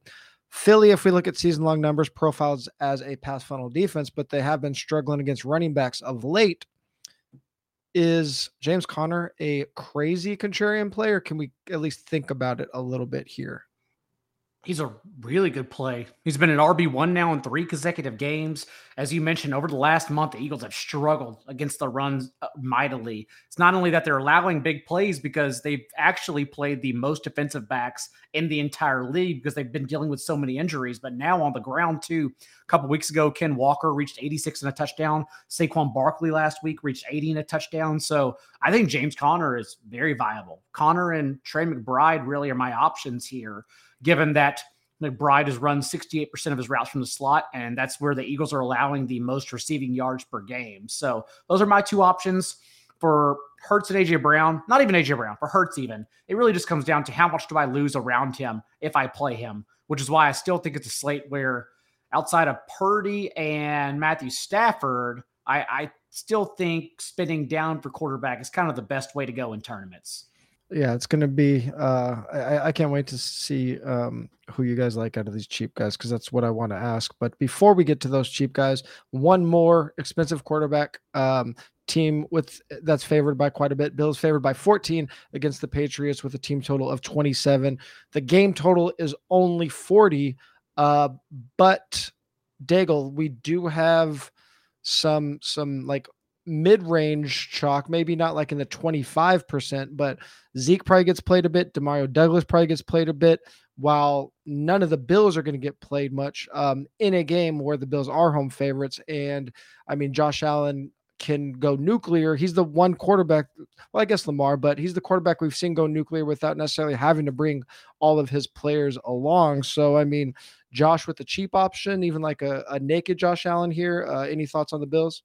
Philly, if we look at season-long numbers, profiles as a pass-funnel defense, but they have been struggling against running backs of late. Is James Conner a crazy contrarian player? Can we at least think about it a little bit here? He's a really good play. He's been an R B one now in three consecutive games. As you mentioned, over the last month, the Eagles have struggled against the runs mightily. It's not only that they're allowing big plays because they've actually played the most defensive backs in the entire league because they've been dealing with so many injuries, but now on the ground too. A couple weeks ago, Ken Walker reached eighty-six in a touchdown. Saquon Barkley last week reached eighty in a touchdown. So I think James Conner is very viable. Conner and Trey McBride really are my options here, given that McBride has run sixty-eight percent of his routes from the slot, and that's where the Eagles are allowing the most receiving yards per game. So those are my two options for Hurts and A J. Brown. Not even A J. Brown, for Hurts even. It really just comes down to how much do I lose around him if I play him, which is why I still think it's a slate where outside of Purdy and Matthew Stafford, I, I still think spinning down for quarterback is kind of the best way to go in tournaments. Yeah, it's going to be uh, – I, I can't wait to see um, who you guys like out of these cheap guys because that's what I want to ask. But before we get to those cheap guys, one more expensive quarterback um, team with that's favored by quite a bit. Bills favored by fourteen against the Patriots with a team total of twenty-seven. The game total is only forty. Uh, but, Daigle, we do have some some like – mid-range chalk, maybe not like in the twenty-five percent, but Zeke probably gets played a bit. Demario Douglas probably gets played a bit, while none of the Bills are going to get played much um, in a game where the Bills are home favorites. And I mean, Josh Allen can go nuclear. He's the one quarterback, well, I guess Lamar, but he's the quarterback we've seen go nuclear without necessarily having to bring all of his players along. So, I mean, Josh with the cheap option, even like a, a naked Josh Allen here. Uh, any thoughts on the Bills?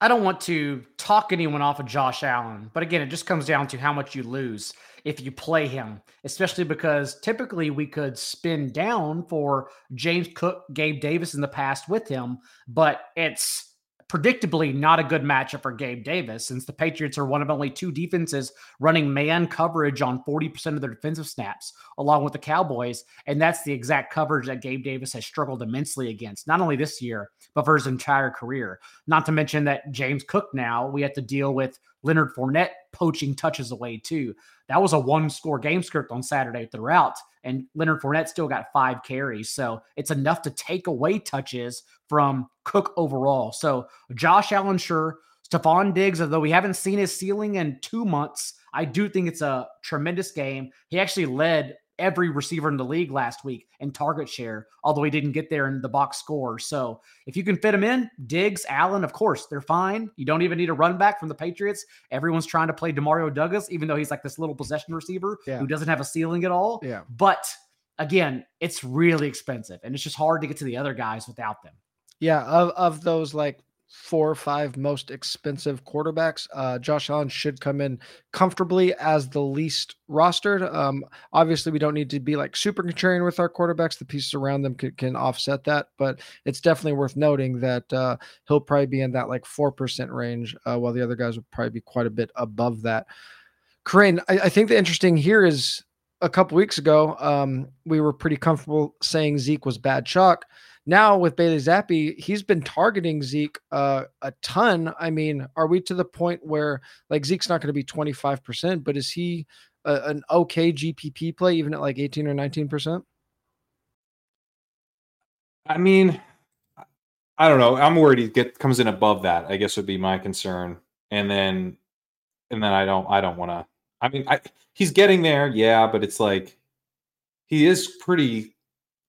I don't want to talk anyone off of Josh Allen, but again, it just comes down to how much you lose if you play him, especially because typically we could spin down for James Cook, Gabe Davis in the past with him, but it's predictably not a good matchup for Gabe Davis since the Patriots are one of only two defenses running man coverage on forty percent of their defensive snaps, along with the Cowboys, and that's the exact coverage that Gabe Davis has struggled immensely against, not only this year, but for his entire career. Not to mention that James Cook now, we have to deal with Leonard Fournette poaching touches away too. That was a one-score game script on Saturday throughout, and Leonard Fournette still got five carries. So it's enough to take away touches from Cook overall. So Josh Allen, sure. Stephon Diggs, although we haven't seen his ceiling in two months, I do think it's a tremendous game. He actually led every receiver in the league last week in target share, although he didn't get there in the box score. So if you can fit him in, Diggs, Allen, of course, they're fine. You don't even need a run back from the Patriots. Everyone's trying to play Demario Douglas, even though he's like this little possession receiver yeah. who doesn't have a ceiling at all. Yeah. But again, it's really expensive, and it's just hard to get to the other guys without them. Yeah, of, of those like four or five most expensive quarterbacks, uh, Josh Allen should come in comfortably as the least rostered. Um, obviously, we don't need to be like super contrarian with our quarterbacks. The pieces around them can, can offset that, but it's definitely worth noting that uh, he'll probably be in that like four percent range, uh, while the other guys would probably be quite a bit above that. Corrine, I, I think the interesting here is a couple weeks ago, um, we were pretty comfortable saying Zeke was bad chalk. Now with Bailey Zappi, he's been targeting Zeke uh, a ton. I mean, are we to the point where like Zeke's not going to be twenty-five percent, but is he a, an okay G P P play even at like eighteen or nineteen percent? I mean, I don't know. I'm worried he get, comes in above that, I guess would be my concern. And then, and then I don't, I don't want to, I mean, I, he's getting there. Yeah. But it's like, he is pretty,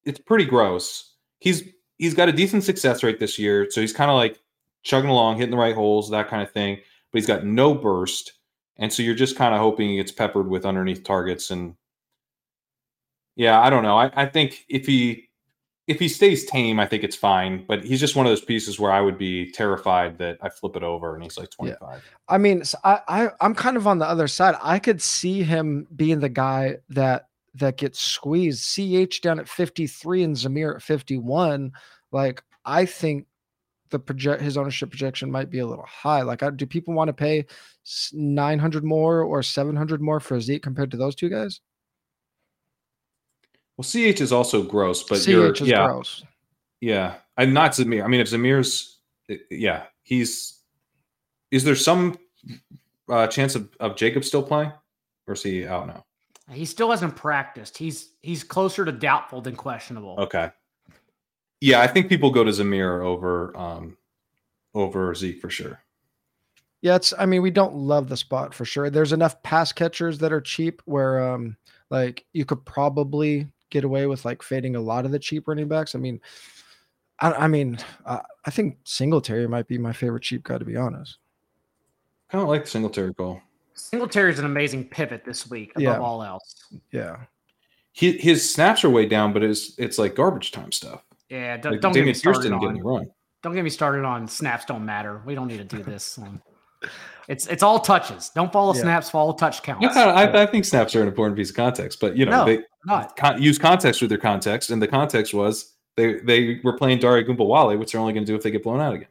it's pretty gross. He's he's got a decent success rate this year, so he's kind of like chugging along, hitting the right holes, that kind of thing. But he's got no burst, and so you're just kind of hoping he gets peppered with underneath targets. And yeah, I don't know. I, I think if he if he stays tame, I think it's fine. But he's just one of those pieces where I would be terrified that I flip it over and he's like twenty-five. Yeah. I mean, so I, I I'm kind of on the other side. I could see him being the guy that that gets squeezed. C H down at fifty-three and Zamir at fifty-one. Like, I think the project his ownership projection might be a little high. Like, I, do people want to pay nine hundred more or seven hundred more for Zeke compared to those two guys? Well, C H is also gross, but C H is yeah, gross. Yeah, I'm not Zamir. I mean, if Zamir's, yeah, he's. Is there some uh, chance of, of Jacob still playing, or is he out now? He still hasn't practiced. He's he's closer to doubtful than questionable. Okay. Yeah, I think people go to Zamir over um, over Zeke for sure. Yeah, it's. I mean, we don't love the spot for sure. There's enough pass catchers that are cheap where, um, like, you could probably get away with like fading a lot of the cheap running backs. I mean, I, I mean, uh, I think Singletary might be my favorite cheap guy, to be honest. I don't like the Singletary call. Singletary is an amazing pivot this week above yeah. all else. Yeah, he, his snaps are way down, but it's it's like garbage time stuff. Yeah, don't, like, don't get me started on. Me wrong. Don't get me started on snaps. Don't matter. We don't need to do this. it's it's all touches. Don't follow yeah. snaps. Follow touch counts. No, I, I think snaps are an important piece of context, but you know no, they not. Con- use context with their context, and the context was they they were playing Dare Gumbawale, which they're only going to do if they get blown out again.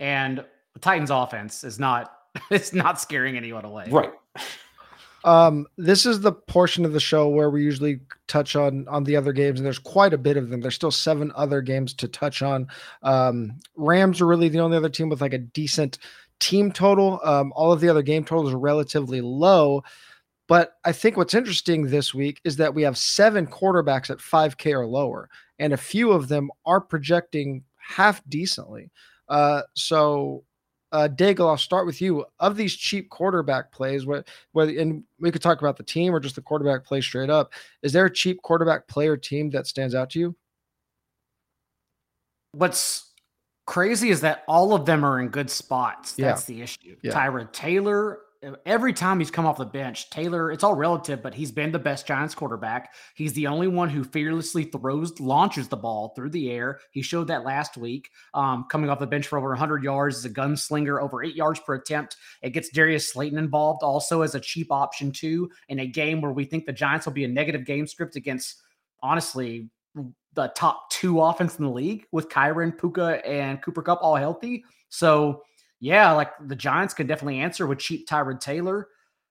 And the Titans' offense is not. It's not scaring anyone away. Right. Um, this is the portion of the show where we usually touch on, on the other games, and there's quite a bit of them. There's still seven other games to touch on. Um, Rams are really the only other team with like a decent team total. Um, all of the other game totals are relatively low. But I think what's interesting this week is that we have seven quarterbacks at five K or lower, and a few of them are projecting half decently. Uh, so... Uh, Daigle, I'll start with you. Of these cheap quarterback plays, whether and we could talk about the team or just the quarterback play straight up. Is there a cheap quarterback play or team that stands out to you? What's crazy is that all of them are in good spots. That's yeah. the issue. Yeah. Tyrod Taylor, every time he's come off the bench, Taylor, it's all relative, but he's been the best Giants quarterback. He's the only one who fearlessly throws, launches the ball through the air. He showed that last week, um, coming off the bench for over one hundred yards as a gunslinger, over eight yards per attempt. It gets Darius Slayton involved also as a cheap option too, in a game where we think the Giants will be a negative game script against, honestly, the top two offense in the league with Kyren, Puka, and Cooper Kupp all healthy. So yeah, like the Giants can definitely answer with cheap Tyrod Taylor.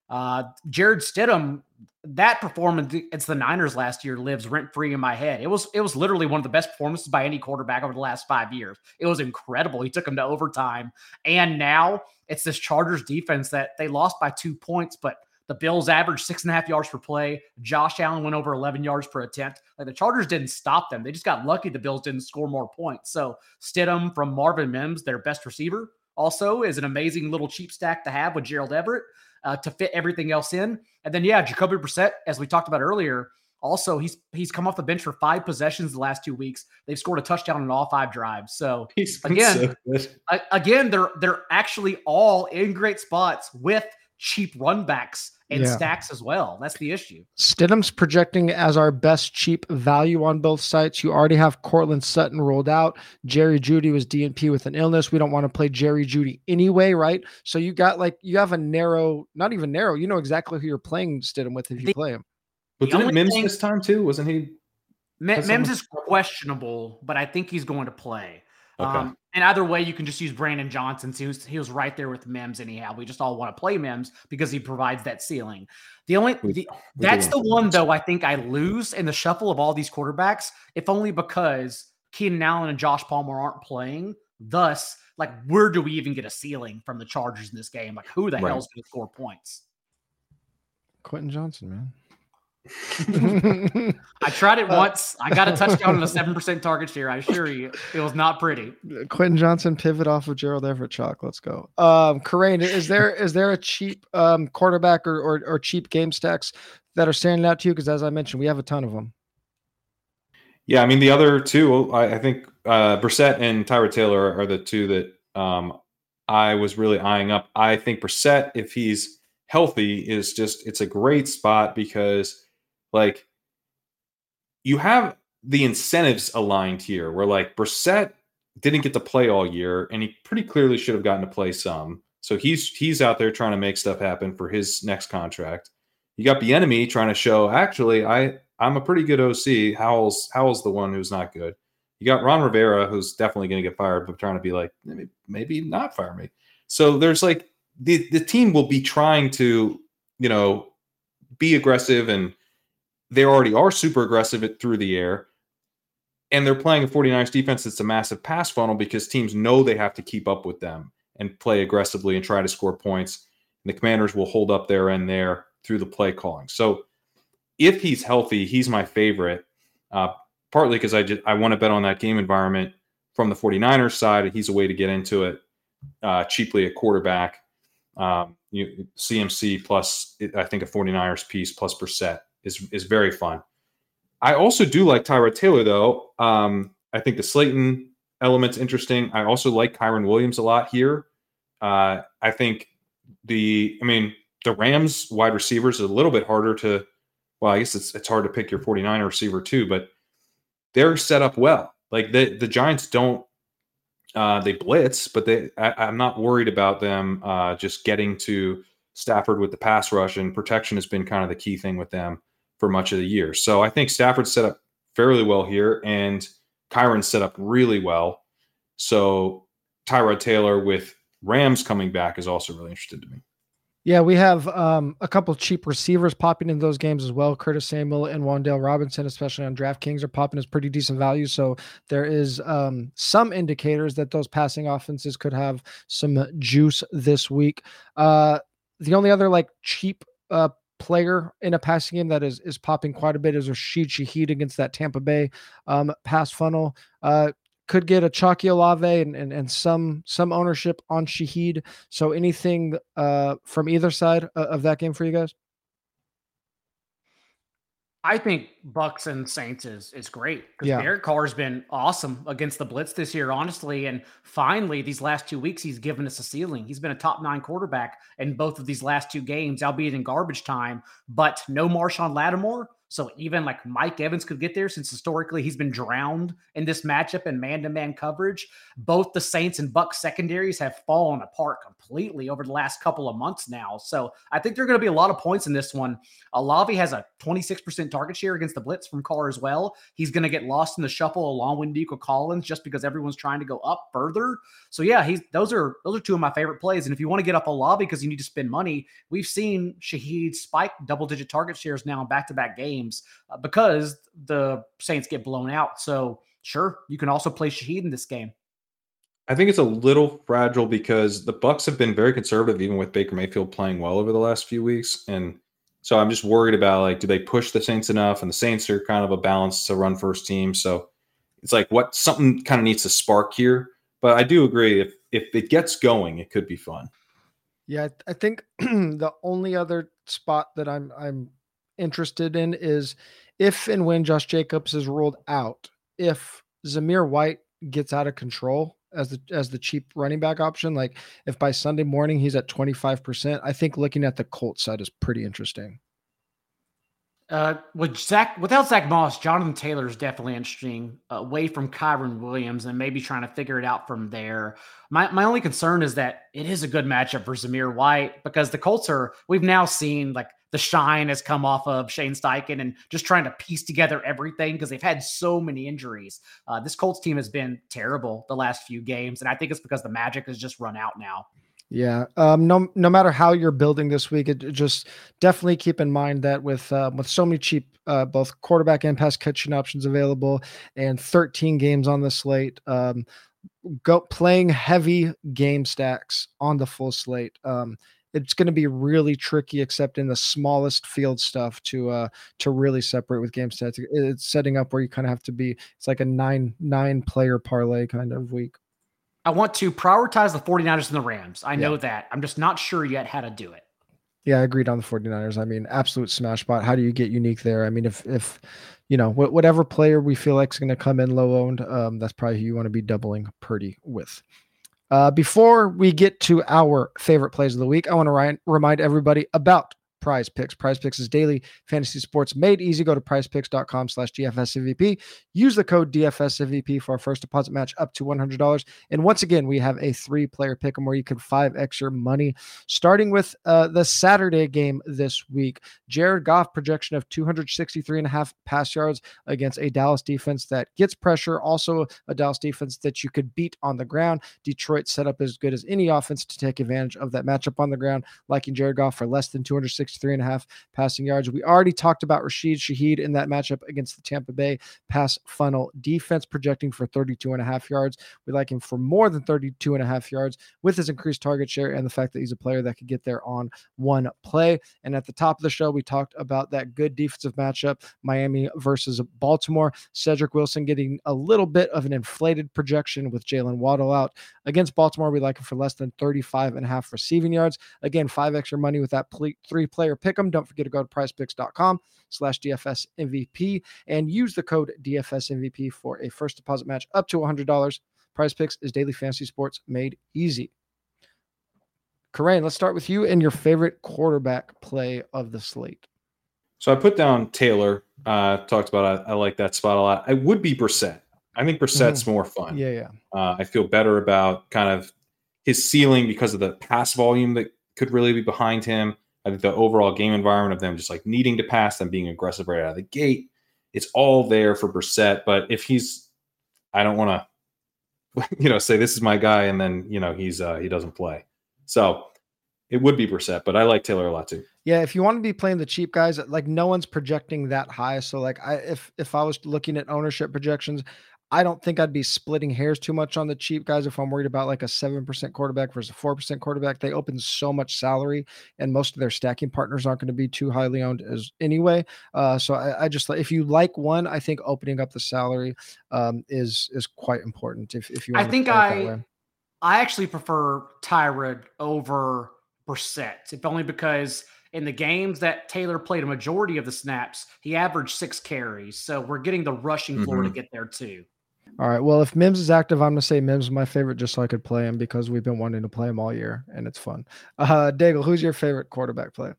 Uh, Jared Stidham, that performance against the Niners last year lives rent-free in my head. It was it was literally one of the best performances by any quarterback over the last five years. It was incredible. He took him to overtime. And now it's this Chargers defense that they lost by two points, but the Bills averaged six and a half yards per play. Josh Allen went over eleven yards per attempt. Like, the Chargers didn't stop them. They just got lucky the Bills didn't score more points. So Stidham from Marvin Mims, their best receiver, also is an amazing little cheap stack to have with Gerald Everett uh, to fit everything else in. And then, yeah, Jacoby Brissett, as we talked about earlier, also he's he's come off the bench for five possessions the last two weeks. They've scored a touchdown in all five drives. So again, so a, again, they're they're actually all in great spots with cheap run backs and yeah. stacks as well. That's the issue. Stidham's projecting as our best cheap value on both sites. You already have Cortland Sutton rolled out. Jerry Jeudy was D N P with an illness. We don't want to play Jerry Jeudy anyway, right? So you got like, you have a narrow, not even narrow, you know exactly who you're playing Stidham with if you the, play him. But didn't Mims thing, this time too? Wasn't he? M- Mims is questionable, but I think he's going to play. Okay. Um, and either way, you can just use Brandon Johnson. He was, he was right there with Mims anyhow. We just all want to play Mims because he provides that ceiling. The only the, that's the one, though, I think I lose in the shuffle of all these quarterbacks, if only because Keenan Allen and Josh Palmer aren't playing. Thus, like, where do we even get a ceiling from the Chargers in this game? Like, who the right. hell's going to score points? Quentin Johnson, man. I tried it once. I got a touchdown on a seven percent target share. I assure you, it was not pretty. Quentin Johnson pivot off of Gerald Everett chalk. Let's go. Um, Corrine, is there is there a cheap um, quarterback or, or or cheap game stacks that are standing out to you? Because as I mentioned, we have a ton of them. Yeah, I mean, the other two, I, I think uh, Brissett and Tyrod Taylor are, are the two that um, I was really eyeing up. I think Brissett, if he's healthy, is just, it's a great spot because, like, you have the incentives aligned here where, like, Brissett didn't get to play all year and he pretty clearly should have gotten to play some. So he's he's out there trying to make stuff happen for his next contract. You got the enemy trying to show, actually, I, I'm a pretty good O C. Howell's, Howell's the one who's not good. You got Ron Rivera, who's definitely going to get fired, but trying to be like, maybe, maybe not fire me. So there's, like, the, the team will be trying to, you know, be aggressive, and they already are super aggressive at, through the air, and they're playing a 49ers defense that's a massive pass funnel because teams know they have to keep up with them and play aggressively and try to score points. And the Commanders will hold up their end there through the play calling. So if he's healthy, he's my favorite, uh, partly because I just, I want to bet on that game environment from the 49ers side, and he's a way to get into it uh, cheaply at quarterback. Um, you, C M C plus, I think, a 49ers piece plus Brissett is is very fun. I also do like Tyrod Taylor, though. Um, I think the Slayton element's interesting. I also like Kyren Williams a lot here. Uh, I think the, I mean, the Rams wide receivers are a little bit harder to, well, I guess it's it's hard to pick your 49er receiver too, but they're set up well. Like, the, the Giants don't, Uh, they blitz, but they, I, I'm not worried about them uh, just getting to Stafford with the pass rush, and protection has been kind of the key thing with them for much of the year. So I think Stafford's set up fairly well here, and Kyron's set up really well. So Tyrod Taylor with Rams coming back is also really interesting to me. Yeah, we have um, a couple of cheap receivers popping in those games as well. Curtis Samuel and Wan'Dale Robinson, especially on DraftKings, are popping as pretty decent value. So there is um, some indicators that those passing offenses could have some juice this week. Uh, the only other, like, cheap uh, player in a passing game that is is popping quite a bit is Rashid Shaheed against that Tampa Bay um, pass funnel. Uh, could get a Chalky Olave and, and, and some, some ownership on Shaheed. So anything uh, from either side of that game for you guys? I think Bucks and Saints is, is great. Because yeah. Derek Carr's been awesome against the blitz this year, honestly. And finally, these last two weeks, he's given us a ceiling. He's been a top nine quarterback in both of these last two games, albeit in garbage time, but no Marshawn Lattimore. So even, like, Mike Evans could get there, since historically he's been drowned in this matchup and man-to-man coverage. Both the Saints and Bucks secondaries have fallen apart completely over the last couple of months now. So I think there are going to be a lot of points in this one. Olave has a twenty-six percent target share against the blitz from Carr as well. He's going to get lost in the shuffle along with Nico Collins just because everyone's trying to go up further. So yeah, he's, those are those are two of my favorite plays. And if you want to get up Olave because you need to spend money, we've seen Shaheed spike double-digit target shares now in back-to-back games. Games, uh, because the Saints get blown out. So sure, you can also play Shaheed in this game. I think it's a little fragile because the Bucks have been very conservative, even with Baker Mayfield playing well over the last few weeks. And so I'm just worried about, like, do they push the Saints enough? And the Saints are kind of a balanced to run first team. So it's like, what, something kind of needs to spark here. But I do agree, if if it gets going, it could be fun. Yeah, I think the only other spot that I'm I'm interested in is if and when Josh Jacobs is ruled out, if Zamir White gets out of control as the as the cheap running back option, like if by Sunday morning he's at twenty-five percent, I think looking at the Colts side is pretty interesting. Uh, with Zach, without Zach Moss, Jonathan Taylor is definitely interesting uh, away from Kyren Williams and maybe trying to figure it out from there. My my only concern is that it is a good matchup for Zamir White because the Colts are, we've now seen, like, the shine has come off of Shane Steichen and just trying to piece together everything because they've had so many injuries. Uh, this Colts team has been terrible the last few games, and I think it's because the magic has just run out now. Yeah. Um, no, no matter how you're building this week, it, it just definitely keep in mind that with, uh, with so many cheap, uh, both quarterback and pass catching options available and thirteen games on the slate, um, go playing heavy game stacks on the full slate, um, it's going to be really tricky, except in the smallest field stuff, to uh, to really separate with game stats. It's setting up where you kind of have to be. It's like a nine nine player parlay kind of week. I want to prioritize the 49ers and the Rams. I yeah. know that. I'm just not sure yet how to do it. Yeah, I agreed on the 49ers. I mean, absolute smash spot. How do you get unique there? I mean, if, if you know, wh- whatever player we feel like is going to come in low owned, um, that's probably who you want to be doubling Purdy with. Uh, before we get to our favorite plays of the week, I want to ri- remind everybody about Prize Picks. Prize Picks is daily fantasy sports made easy. Go to prize picks dot com slash D F S M V P. Use the code D F S M V P for our first deposit match up to one hundred dollars. And once again, we have a three-player pick'em where you can five X your money, starting with uh, the Saturday game this week. Jared Goff projection of two hundred sixty-three and a half pass yards against a Dallas defense that gets pressure. Also a Dallas defense that you could beat on the ground. Detroit set up as good as any offense to take advantage of that matchup on the ground, liking Jared Goff for less than two hundred sixty-three. Three and a half passing yards. We already talked about Rashid Shaheed in that matchup against the Tampa Bay pass funnel defense, projecting for thirty-two and a half yards. We like him for more than thirty-two and a half yards with his increased target share and the fact that he's a player that could get there on one play. And at the top of the show, we talked about that good defensive matchup, Miami versus Baltimore. Cedric Wilson getting a little bit of an inflated projection with Jalen Waddle out. Against Baltimore, we like him for less than thirty-five and a half receiving yards. Again, five extra money with that ple- three play. Player pick them. Don't forget to go to prize picks dot com slash D F S M V P and use the code D F S M V P for a first deposit match up to one hundred dollars. Prize Picks is daily fantasy sports made easy. Corrine, let's start with you and your favorite quarterback play of the slate. So I put down Taylor. Uh, talked about I, I like that spot a lot. I would be Brissett. I think Brissett's mm-hmm. more fun. Yeah, yeah. Uh, I feel better about kind of his ceiling because of the pass volume that could really be behind him. I think the overall game environment of them just like needing to pass, them being aggressive right out of the gate, it's all there for Brissett. But if he's, I don't want to, you know, say this is my guy and then, you know, he's uh, he doesn't play. So it would be Brissett, but I like Taylor a lot too. Yeah, if you want to be playing the cheap guys, like no one's projecting that high. So like I, if if I was looking at ownership projections, I don't think I'd be splitting hairs too much on the cheap guys if I'm worried about like a seven percent quarterback versus a four percent quarterback. They open so much salary and most of their stacking partners aren't going to be too highly owned as anyway. Uh, so I, I just, if you like one, I think opening up the salary um, is is quite important. If if you, want I think to I, I actually prefer Tyrod over Brissett, if only because in the games that Taylor played a majority of the snaps, he averaged six carries. So we're getting the rushing floor mm-hmm. to get there too. All right. Well, if Mims is active, I'm going to say Mims is my favorite just so I could play him because we've been wanting to play him all year and it's fun. Uh, Daigle, who's your favorite quarterback play?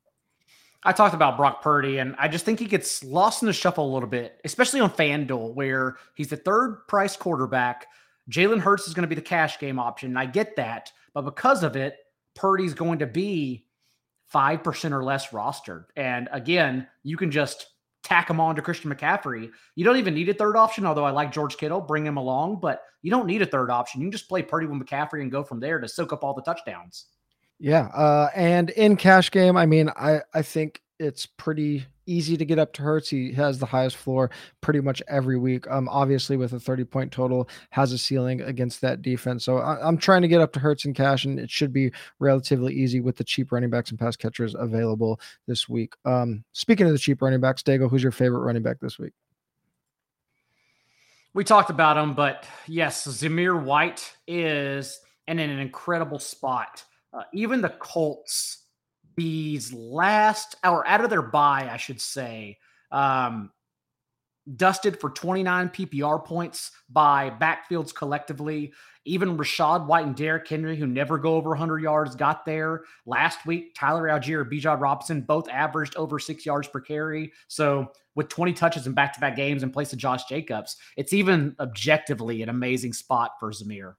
I talked about Brock Purdy and I just think he gets lost in the shuffle a little bit, especially on FanDuel where he's the third price quarterback. Jalen Hurts is going to be the cash game option. And I get that, but because of it, Purdy's going to be five percent or less rostered. And again, you can just tack him on to Christian McCaffrey. You don't even need a third option, although I like George Kittle, bring him along, but you don't need a third option. You can just play Purdy with McCaffrey and go from there to soak up all the touchdowns. Yeah. Uh, and in cash game, I mean, I, I think it's pretty easy to get up to Hurts. He has the highest floor pretty much every week. Um, obviously with a thirty point total, has a ceiling against that defense. So I, I'm trying to get up to Hurts in cash, and it should be relatively easy with the cheap running backs and pass catchers available this week. Um, speaking of the cheap running backs, Daigle, who's your favorite running back this week? We talked about him, but yes, Zamir White is in an incredible spot. Uh, even the Colts, these last or out of their bye, I should say, um, dusted for twenty-nine P P R points by backfields collectively. Even Rashad White and Derrick Henry, who never go over one hundred yards, got there. Last week, Tyler Algier, Bijan Robinson, both averaged over six yards per carry. So with twenty touches in back-to-back games in place of Josh Jacobs, it's even objectively an amazing spot for Zamir.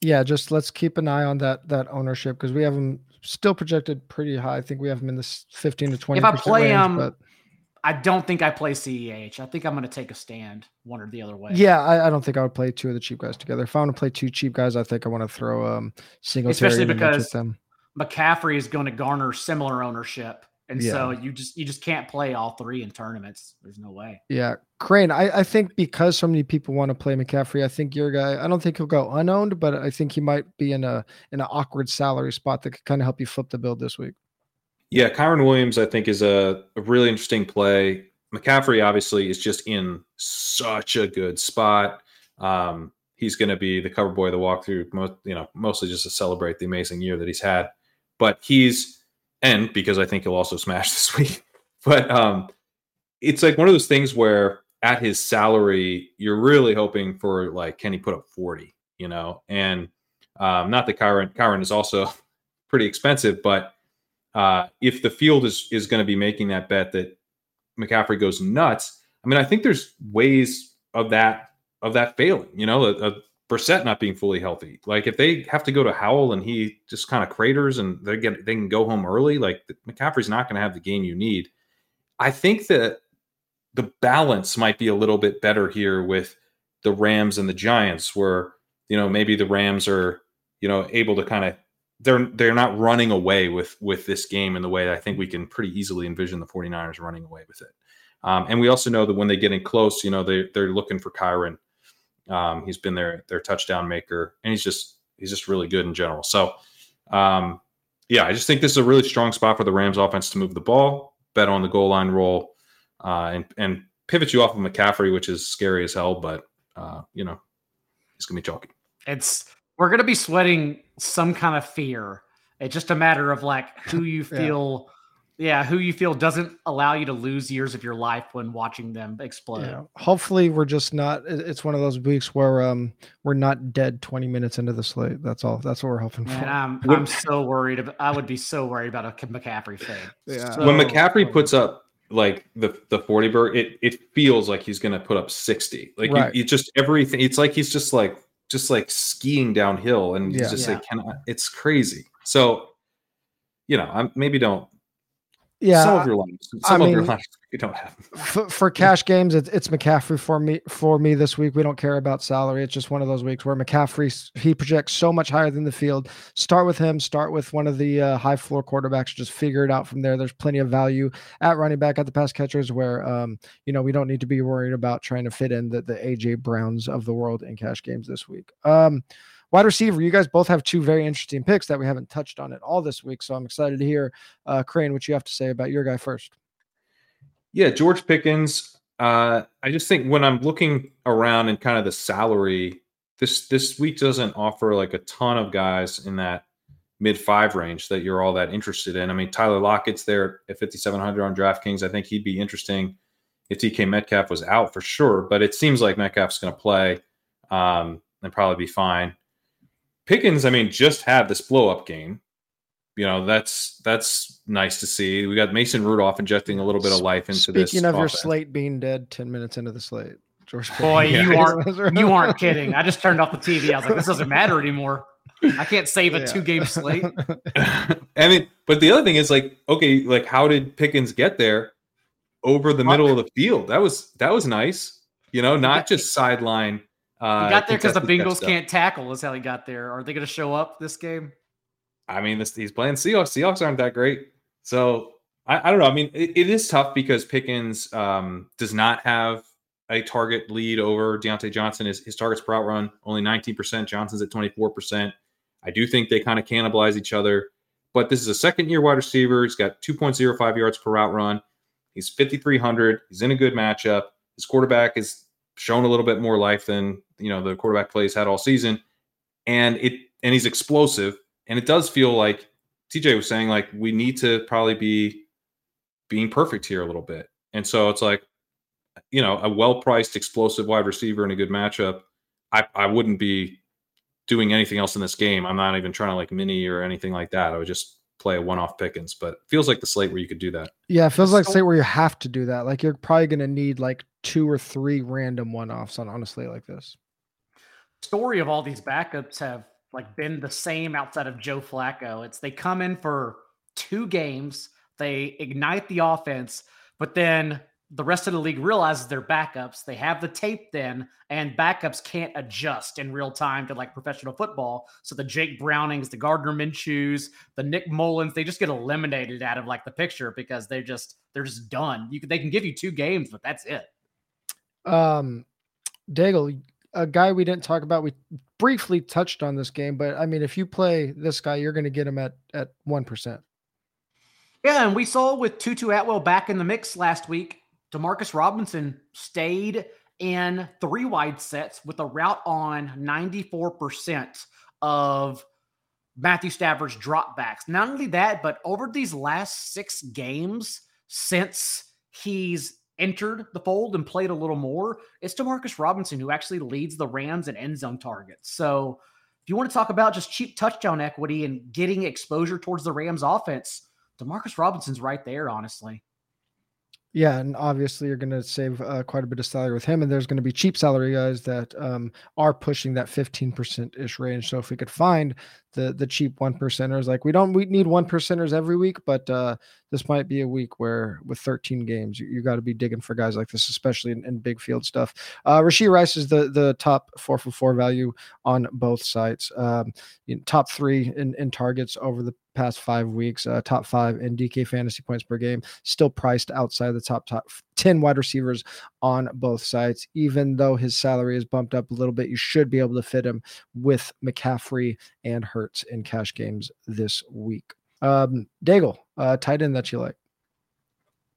Yeah, just let's keep an eye on that that ownership because we have them still projected pretty high. I think we have them in the fifteen to twenty. If I play them, um, I don't think I play C E H. I think I'm going to take a stand one or the other way. Yeah, I, I don't think I would play two of the cheap guys together. If I want to play two cheap guys, I think I want to throw um Singletary, especially because them. McCaffrey is going to garner similar ownership And yeah. so you just you just can't play all three in tournaments. There's no way. Yeah. Corrine, I, I think because so many people want to play McCaffrey, I think your guy, I don't think he'll go unowned, but I think he might be in a in an awkward salary spot that could kind of help you flip the build this week. Yeah, Kyren Williams, I think, is a, a really interesting play. McCaffrey, obviously, is just in such a good spot. Um, he's going to be the cover boy of the walkthrough, most, you know, mostly just to celebrate the amazing year that he's had. But he's... And because I think he'll also smash this week. But um, it's like one of those things where at his salary, you're really hoping for, like, can he put up forty, you know? And um, not that Kyren, Kyren is also pretty expensive, but uh, if the field is is going to be making that bet that McCaffrey goes nuts, I mean, I think there's ways of that of that failing, you know, a, a Brissett not being fully healthy. Like if they have to go to Howell and he just kind of craters and they get they can go home early, like McCaffrey's not going to have the game you need. I think that the balance might be a little bit better here with the Rams and the Giants, where, you know, maybe the Rams are, you know, able to kind of they're they're not running away with with this game in the way that I think we can pretty easily envision the 49ers running away with it. Um, and we also know that when they get in close, you know, they they're looking for Kyren. Um, he's been their their touchdown maker, and he's just he's just really good in general. So, um, yeah, I just think this is a really strong spot for the Rams offense to move the ball, bet on the goal line roll, uh, and and pivot you off of McCaffrey, which is scary as hell. But uh, you know, it's gonna be chalky. It's we're gonna be sweating some kind of fear. It's just a matter of like who you feel, yeah. yeah, who you feel doesn't allow you to lose years of your life when watching them explode. Yeah. Hopefully, we're just not. It's one of those weeks where um we're not dead twenty minutes into the slate. That's all. That's what we're hoping for. And I'm I'm so worried. About, I would be so worried about a McCaffrey fade. Yeah. So when McCaffrey puts up like the the forty burger, it it feels like he's gonna put up sixty. Like right. it, it just everything. It's like he's just like. just like skiing downhill and yeah. just yeah. like, cannot, it's crazy. So, you know, I'm maybe don't. Yeah. Some of your lines, some I of mean, your lines you don't have. For, for cash games, it's, it's McCaffrey for me, for me this week. We don't care about salary. It's just one of those weeks where McCaffrey, he projects so much higher than the field. Start with him, start with one of the uh, high floor quarterbacks, just figure it out from there. There's plenty of value at running back, at the pass catchers where, um, you know, we don't need to be worried about trying to fit in the, the A J. Browns of the world in cash games this week. Um, Wide receiver, you guys both have two very interesting picks that we haven't touched on at all this week, so I'm excited to hear, uh, Corrine, what you have to say about your guy first. Yeah, George Pickens. Uh, I just think when I'm looking around and kind of the salary, this this week doesn't offer like a ton of guys in that mid-five range that you're all that interested in. I mean, Tyler Lockett's there at fifty-seven hundred on DraftKings. I think he'd be interesting if D K Metcalf was out for sure, but it seems like Metcalf's going to play um, and probably be fine. Pickens, I mean, just had this blow-up game. You know, that's that's nice to see. We got Mason Rudolph injecting a little bit of life into Speaking this Speaking of offense. Your slate being dead ten minutes into the slate, George Pickens. Boy, yeah. you, aren't, you aren't kidding. I just turned off the T V. I was like, this doesn't matter anymore. I can't save a yeah. two-game slate. I mean, but the other thing is, like, okay, like, how did Pickens get there over the what? middle of the field? That was, that was nice. You know, not just sideline. Uh, he got there because the Bengals can't tackle is how he got there. Are they going to show up this game? I mean, this, he's playing Seahawks. Seahawks aren't that great. So, I, I don't know. I mean, it, it is tough because Pickens um, does not have a target lead over Deontay Johnson. His, his targets per out run, only nineteen percent. Johnson's at twenty-four percent. I do think they kind of cannibalize each other. But this is a second-year wide receiver. He's got two point oh five yards per route run. He's fifty-three hundred. He's in a good matchup. His quarterback is shown a little bit more life than, you know, the quarterback plays had all season, and it and he's explosive, and it does feel like T J was saying, like, we need to probably be being perfect here a little bit. And so it's like, you know, a well-priced explosive wide receiver in a good matchup, I, I wouldn't be doing anything else in this game. I'm not even trying to like mini or anything like that. I would just play a one-off Pickens, but it feels like the slate where you could do that. Yeah, it feels like so, slate where you have to do that. Like you're probably going to need like two or three random one-offs on honestly like this. Story of all these backups have like been the same outside of Joe Flacco. It's they come in for two games, they ignite the offense, but then the rest of the league realizes they're backups. They have the tape then, and backups can't adjust in real time to like professional football. So the Jake Brownings, the Gardner Minshews, the Nick Mullins, they just get eliminated out of like the picture because they're just, they're just done. You can, they can give you two games, but that's it. Um, Daigle, a guy we didn't talk about, we briefly touched on this game, but I mean, if you play this guy, you're going to get him at, at one percent. Yeah. And we saw with Tutu Atwell back in the mix last week, Demarcus Robinson stayed in three wide sets with a route on ninety-four percent of Matthew Stafford's dropbacks. Not only that, but over these last six games since he's entered the fold and played a little more, it's Demarcus Robinson who actually leads the Rams in end zone targets. So if you want to talk about just cheap touchdown equity and getting exposure towards the Rams offense, Demarcus Robinson's right there, honestly. Yeah, and obviously you're going to save uh, quite a bit of salary with him, and there's going to be cheap salary guys that um, are pushing that fifteen percent-ish range. So if we could find the the cheap one percenters, like we don't we need one percenters every week, but uh, this might be a week where with thirteen games, you, you got to be digging for guys like this, especially in, in big field stuff. Uh, Rashee Rice is the the top four for four value on both sides. Um, you know, top three in, in targets over the past five weeks, uh, top five in D K fantasy points per game, still priced outside the top top ten wide receivers on both sides. Even though his salary is bumped up a little bit, you should be able to fit him with McCaffrey and Hurts in cash games this week. Um, Daigle, uh, tight end that you like?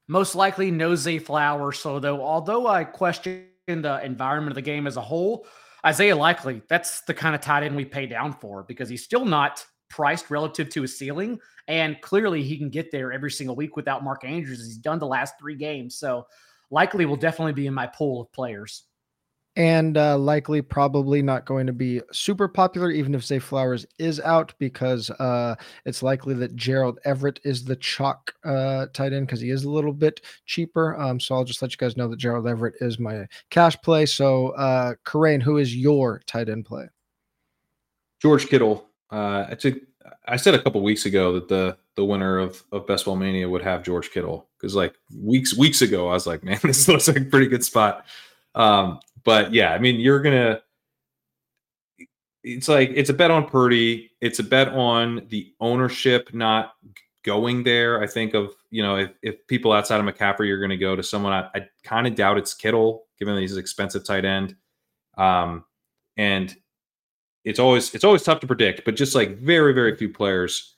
Most likely no Zay Flowers. So though, although I question the environment of the game as a whole, Isaiah Likely, that's the kind of tight end we pay down for because he's still not priced relative to his ceiling, and clearly he can get there every single week without Mark Andrews as he's done the last three games. So Likely will definitely be in my pool of players. And uh, Likely probably not going to be super popular, even if Zay Flowers is out, because uh, it's likely that Gerald Everett is the chalk uh, tight end because he is a little bit cheaper. Um, so I'll just let you guys know that Gerald Everett is my cash play. So uh, Corrine, who is your tight end play? George Kittle. Uh, I took, I said a couple weeks ago that the the winner of, of Best Ball Mania would have George Kittle because like weeks weeks ago I was like, man, this looks like a pretty good spot. Um, but yeah, I mean, you're gonna. It's like it's a bet on Purdy. It's a bet on the ownership not going there. I think of you know if, if people outside of McCaffrey, you're going to go to someone. I, I kind of doubt it's Kittle, given that he's an expensive tight end, um, and. It's always it's always tough to predict, but just like very, very few players,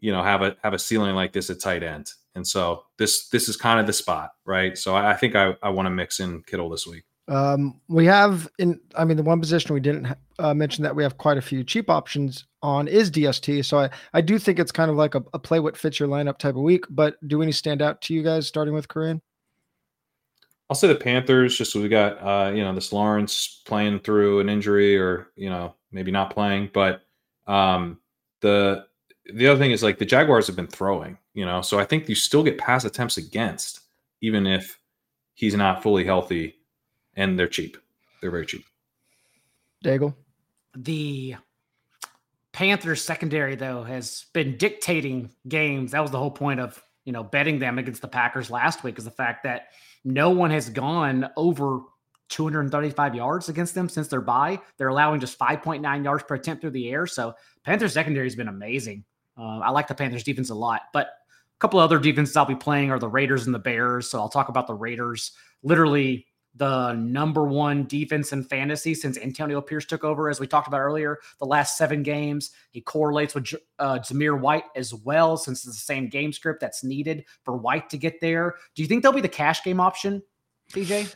you know, have a have a ceiling like this at tight end. And so this this is kind of the spot, right? So I, I think I, I want to mix in Kittle this week. Um, we have in I mean, the one position we didn't uh, mention that we have quite a few cheap options on is D S T. So I, I do think it's kind of like a, a play what fits your lineup type of week. But do any stand out to you guys, starting with Corrine? I'll say the Panthers, just so we got, uh, you know, this Lawrence playing through an injury or, you know, maybe not playing. But um, the the other thing is, like, the Jaguars have been throwing, you know. So I think you still get pass attempts against, even if he's not fully healthy, and they're cheap. They're very cheap. Daigle? The Panthers secondary, though, has been dictating games. That was the whole point of, you know, betting them against the Packers last week is the fact that no one has gone over two hundred thirty-five yards against them since their bye. They're allowing just five point nine yards per attempt through the air. So Panthers secondary has been amazing. Uh, I like the Panthers defense a lot, but a couple of other defenses I'll be playing are the Raiders and the Bears. So I'll talk about the Raiders, literally the number one defense in fantasy since Antonio Pierce took over, as we talked about earlier, the last seven games. He correlates with uh, Zamir White as well, since it's the same game script that's needed for White to get there. Do you think they'll be the cash game option, T J?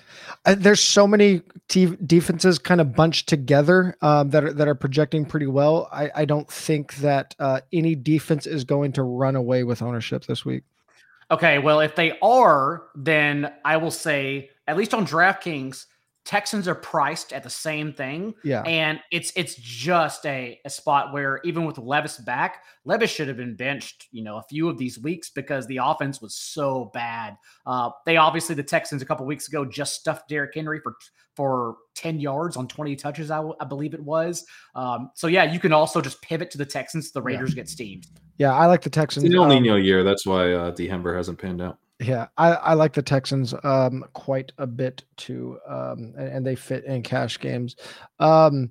Uh, there's so many t- defenses kind of bunched together um, that are, that are projecting pretty well. I, I don't think that uh, any defense is going to run away with ownership this week. Okay, well, if they are, then I will say, at least on DraftKings, Texans are priced at the same thing. Yeah. And it's it's just a, a spot where even with Levis back, Levis should have been benched, you know, a few of these weeks because the offense was so bad. Uh, they obviously, the Texans a couple weeks ago just stuffed Derrick Henry for for ten yards on twenty touches, I, w- I believe it was. Um, so, yeah, you can also just pivot to the Texans. The Raiders yeah. get steamed. Yeah, I like the Texans. It's the El Nino um, year. That's why uh, DeHember hasn't panned out. Yeah, I, I like the Texans um, quite a bit too, um, and, and they fit in cash games. Um,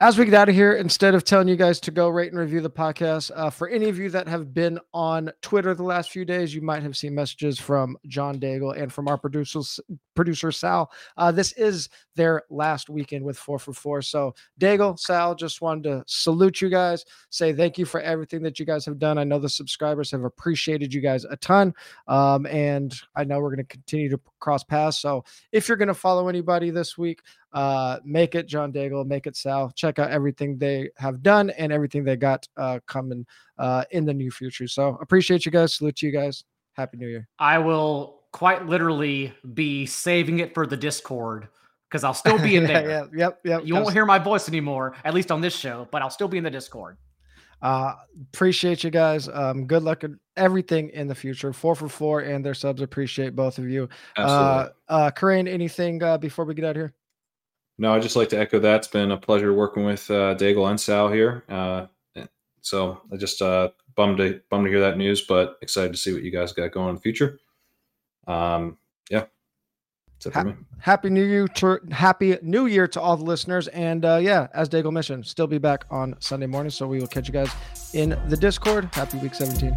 as we get out of here, instead of telling you guys to go rate and review the podcast, uh, for any of you that have been on Twitter the last few days, you might have seen messages from John Daigle and from our producers, producer Sal. Uh, this is their last weekend with four for four. So Daigle, Sal, just wanted to salute you guys, say thank you for everything that you guys have done. I know the subscribers have appreciated you guys a ton, um, and I know we're going to continue to cross paths. So if you're going to follow anybody this week, uh, make it John Daigle, make it Sal. Check out everything they have done and everything they got uh, coming uh, in the near future. So appreciate you guys. Salute to you guys. Happy New Year. I will quite literally be saving it for the Discord, because I'll still be in there. yeah, yeah, yep, yep. You won't hear my voice anymore, at least on this show, but I'll still be in the Discord. Uh, appreciate you guys. Um, good luck in everything in the future. Four for four and their subs. Appreciate both of you. Absolutely. Uh, uh, Corrine, anything uh, before we get out of here? No, I'd just like to echo that. It's been a pleasure working with uh, Daigle and Sal here. Uh, so I just uh, bummed to bummed to hear that news, but excited to see what you guys got going in the future. Um, yeah. That's it for ha- me. Happy New Year to, happy New Year to all the listeners. And uh, yeah, as Daigle mentioned, still be back on Sunday morning. So we will catch you guys in the Discord. Happy Week seventeen.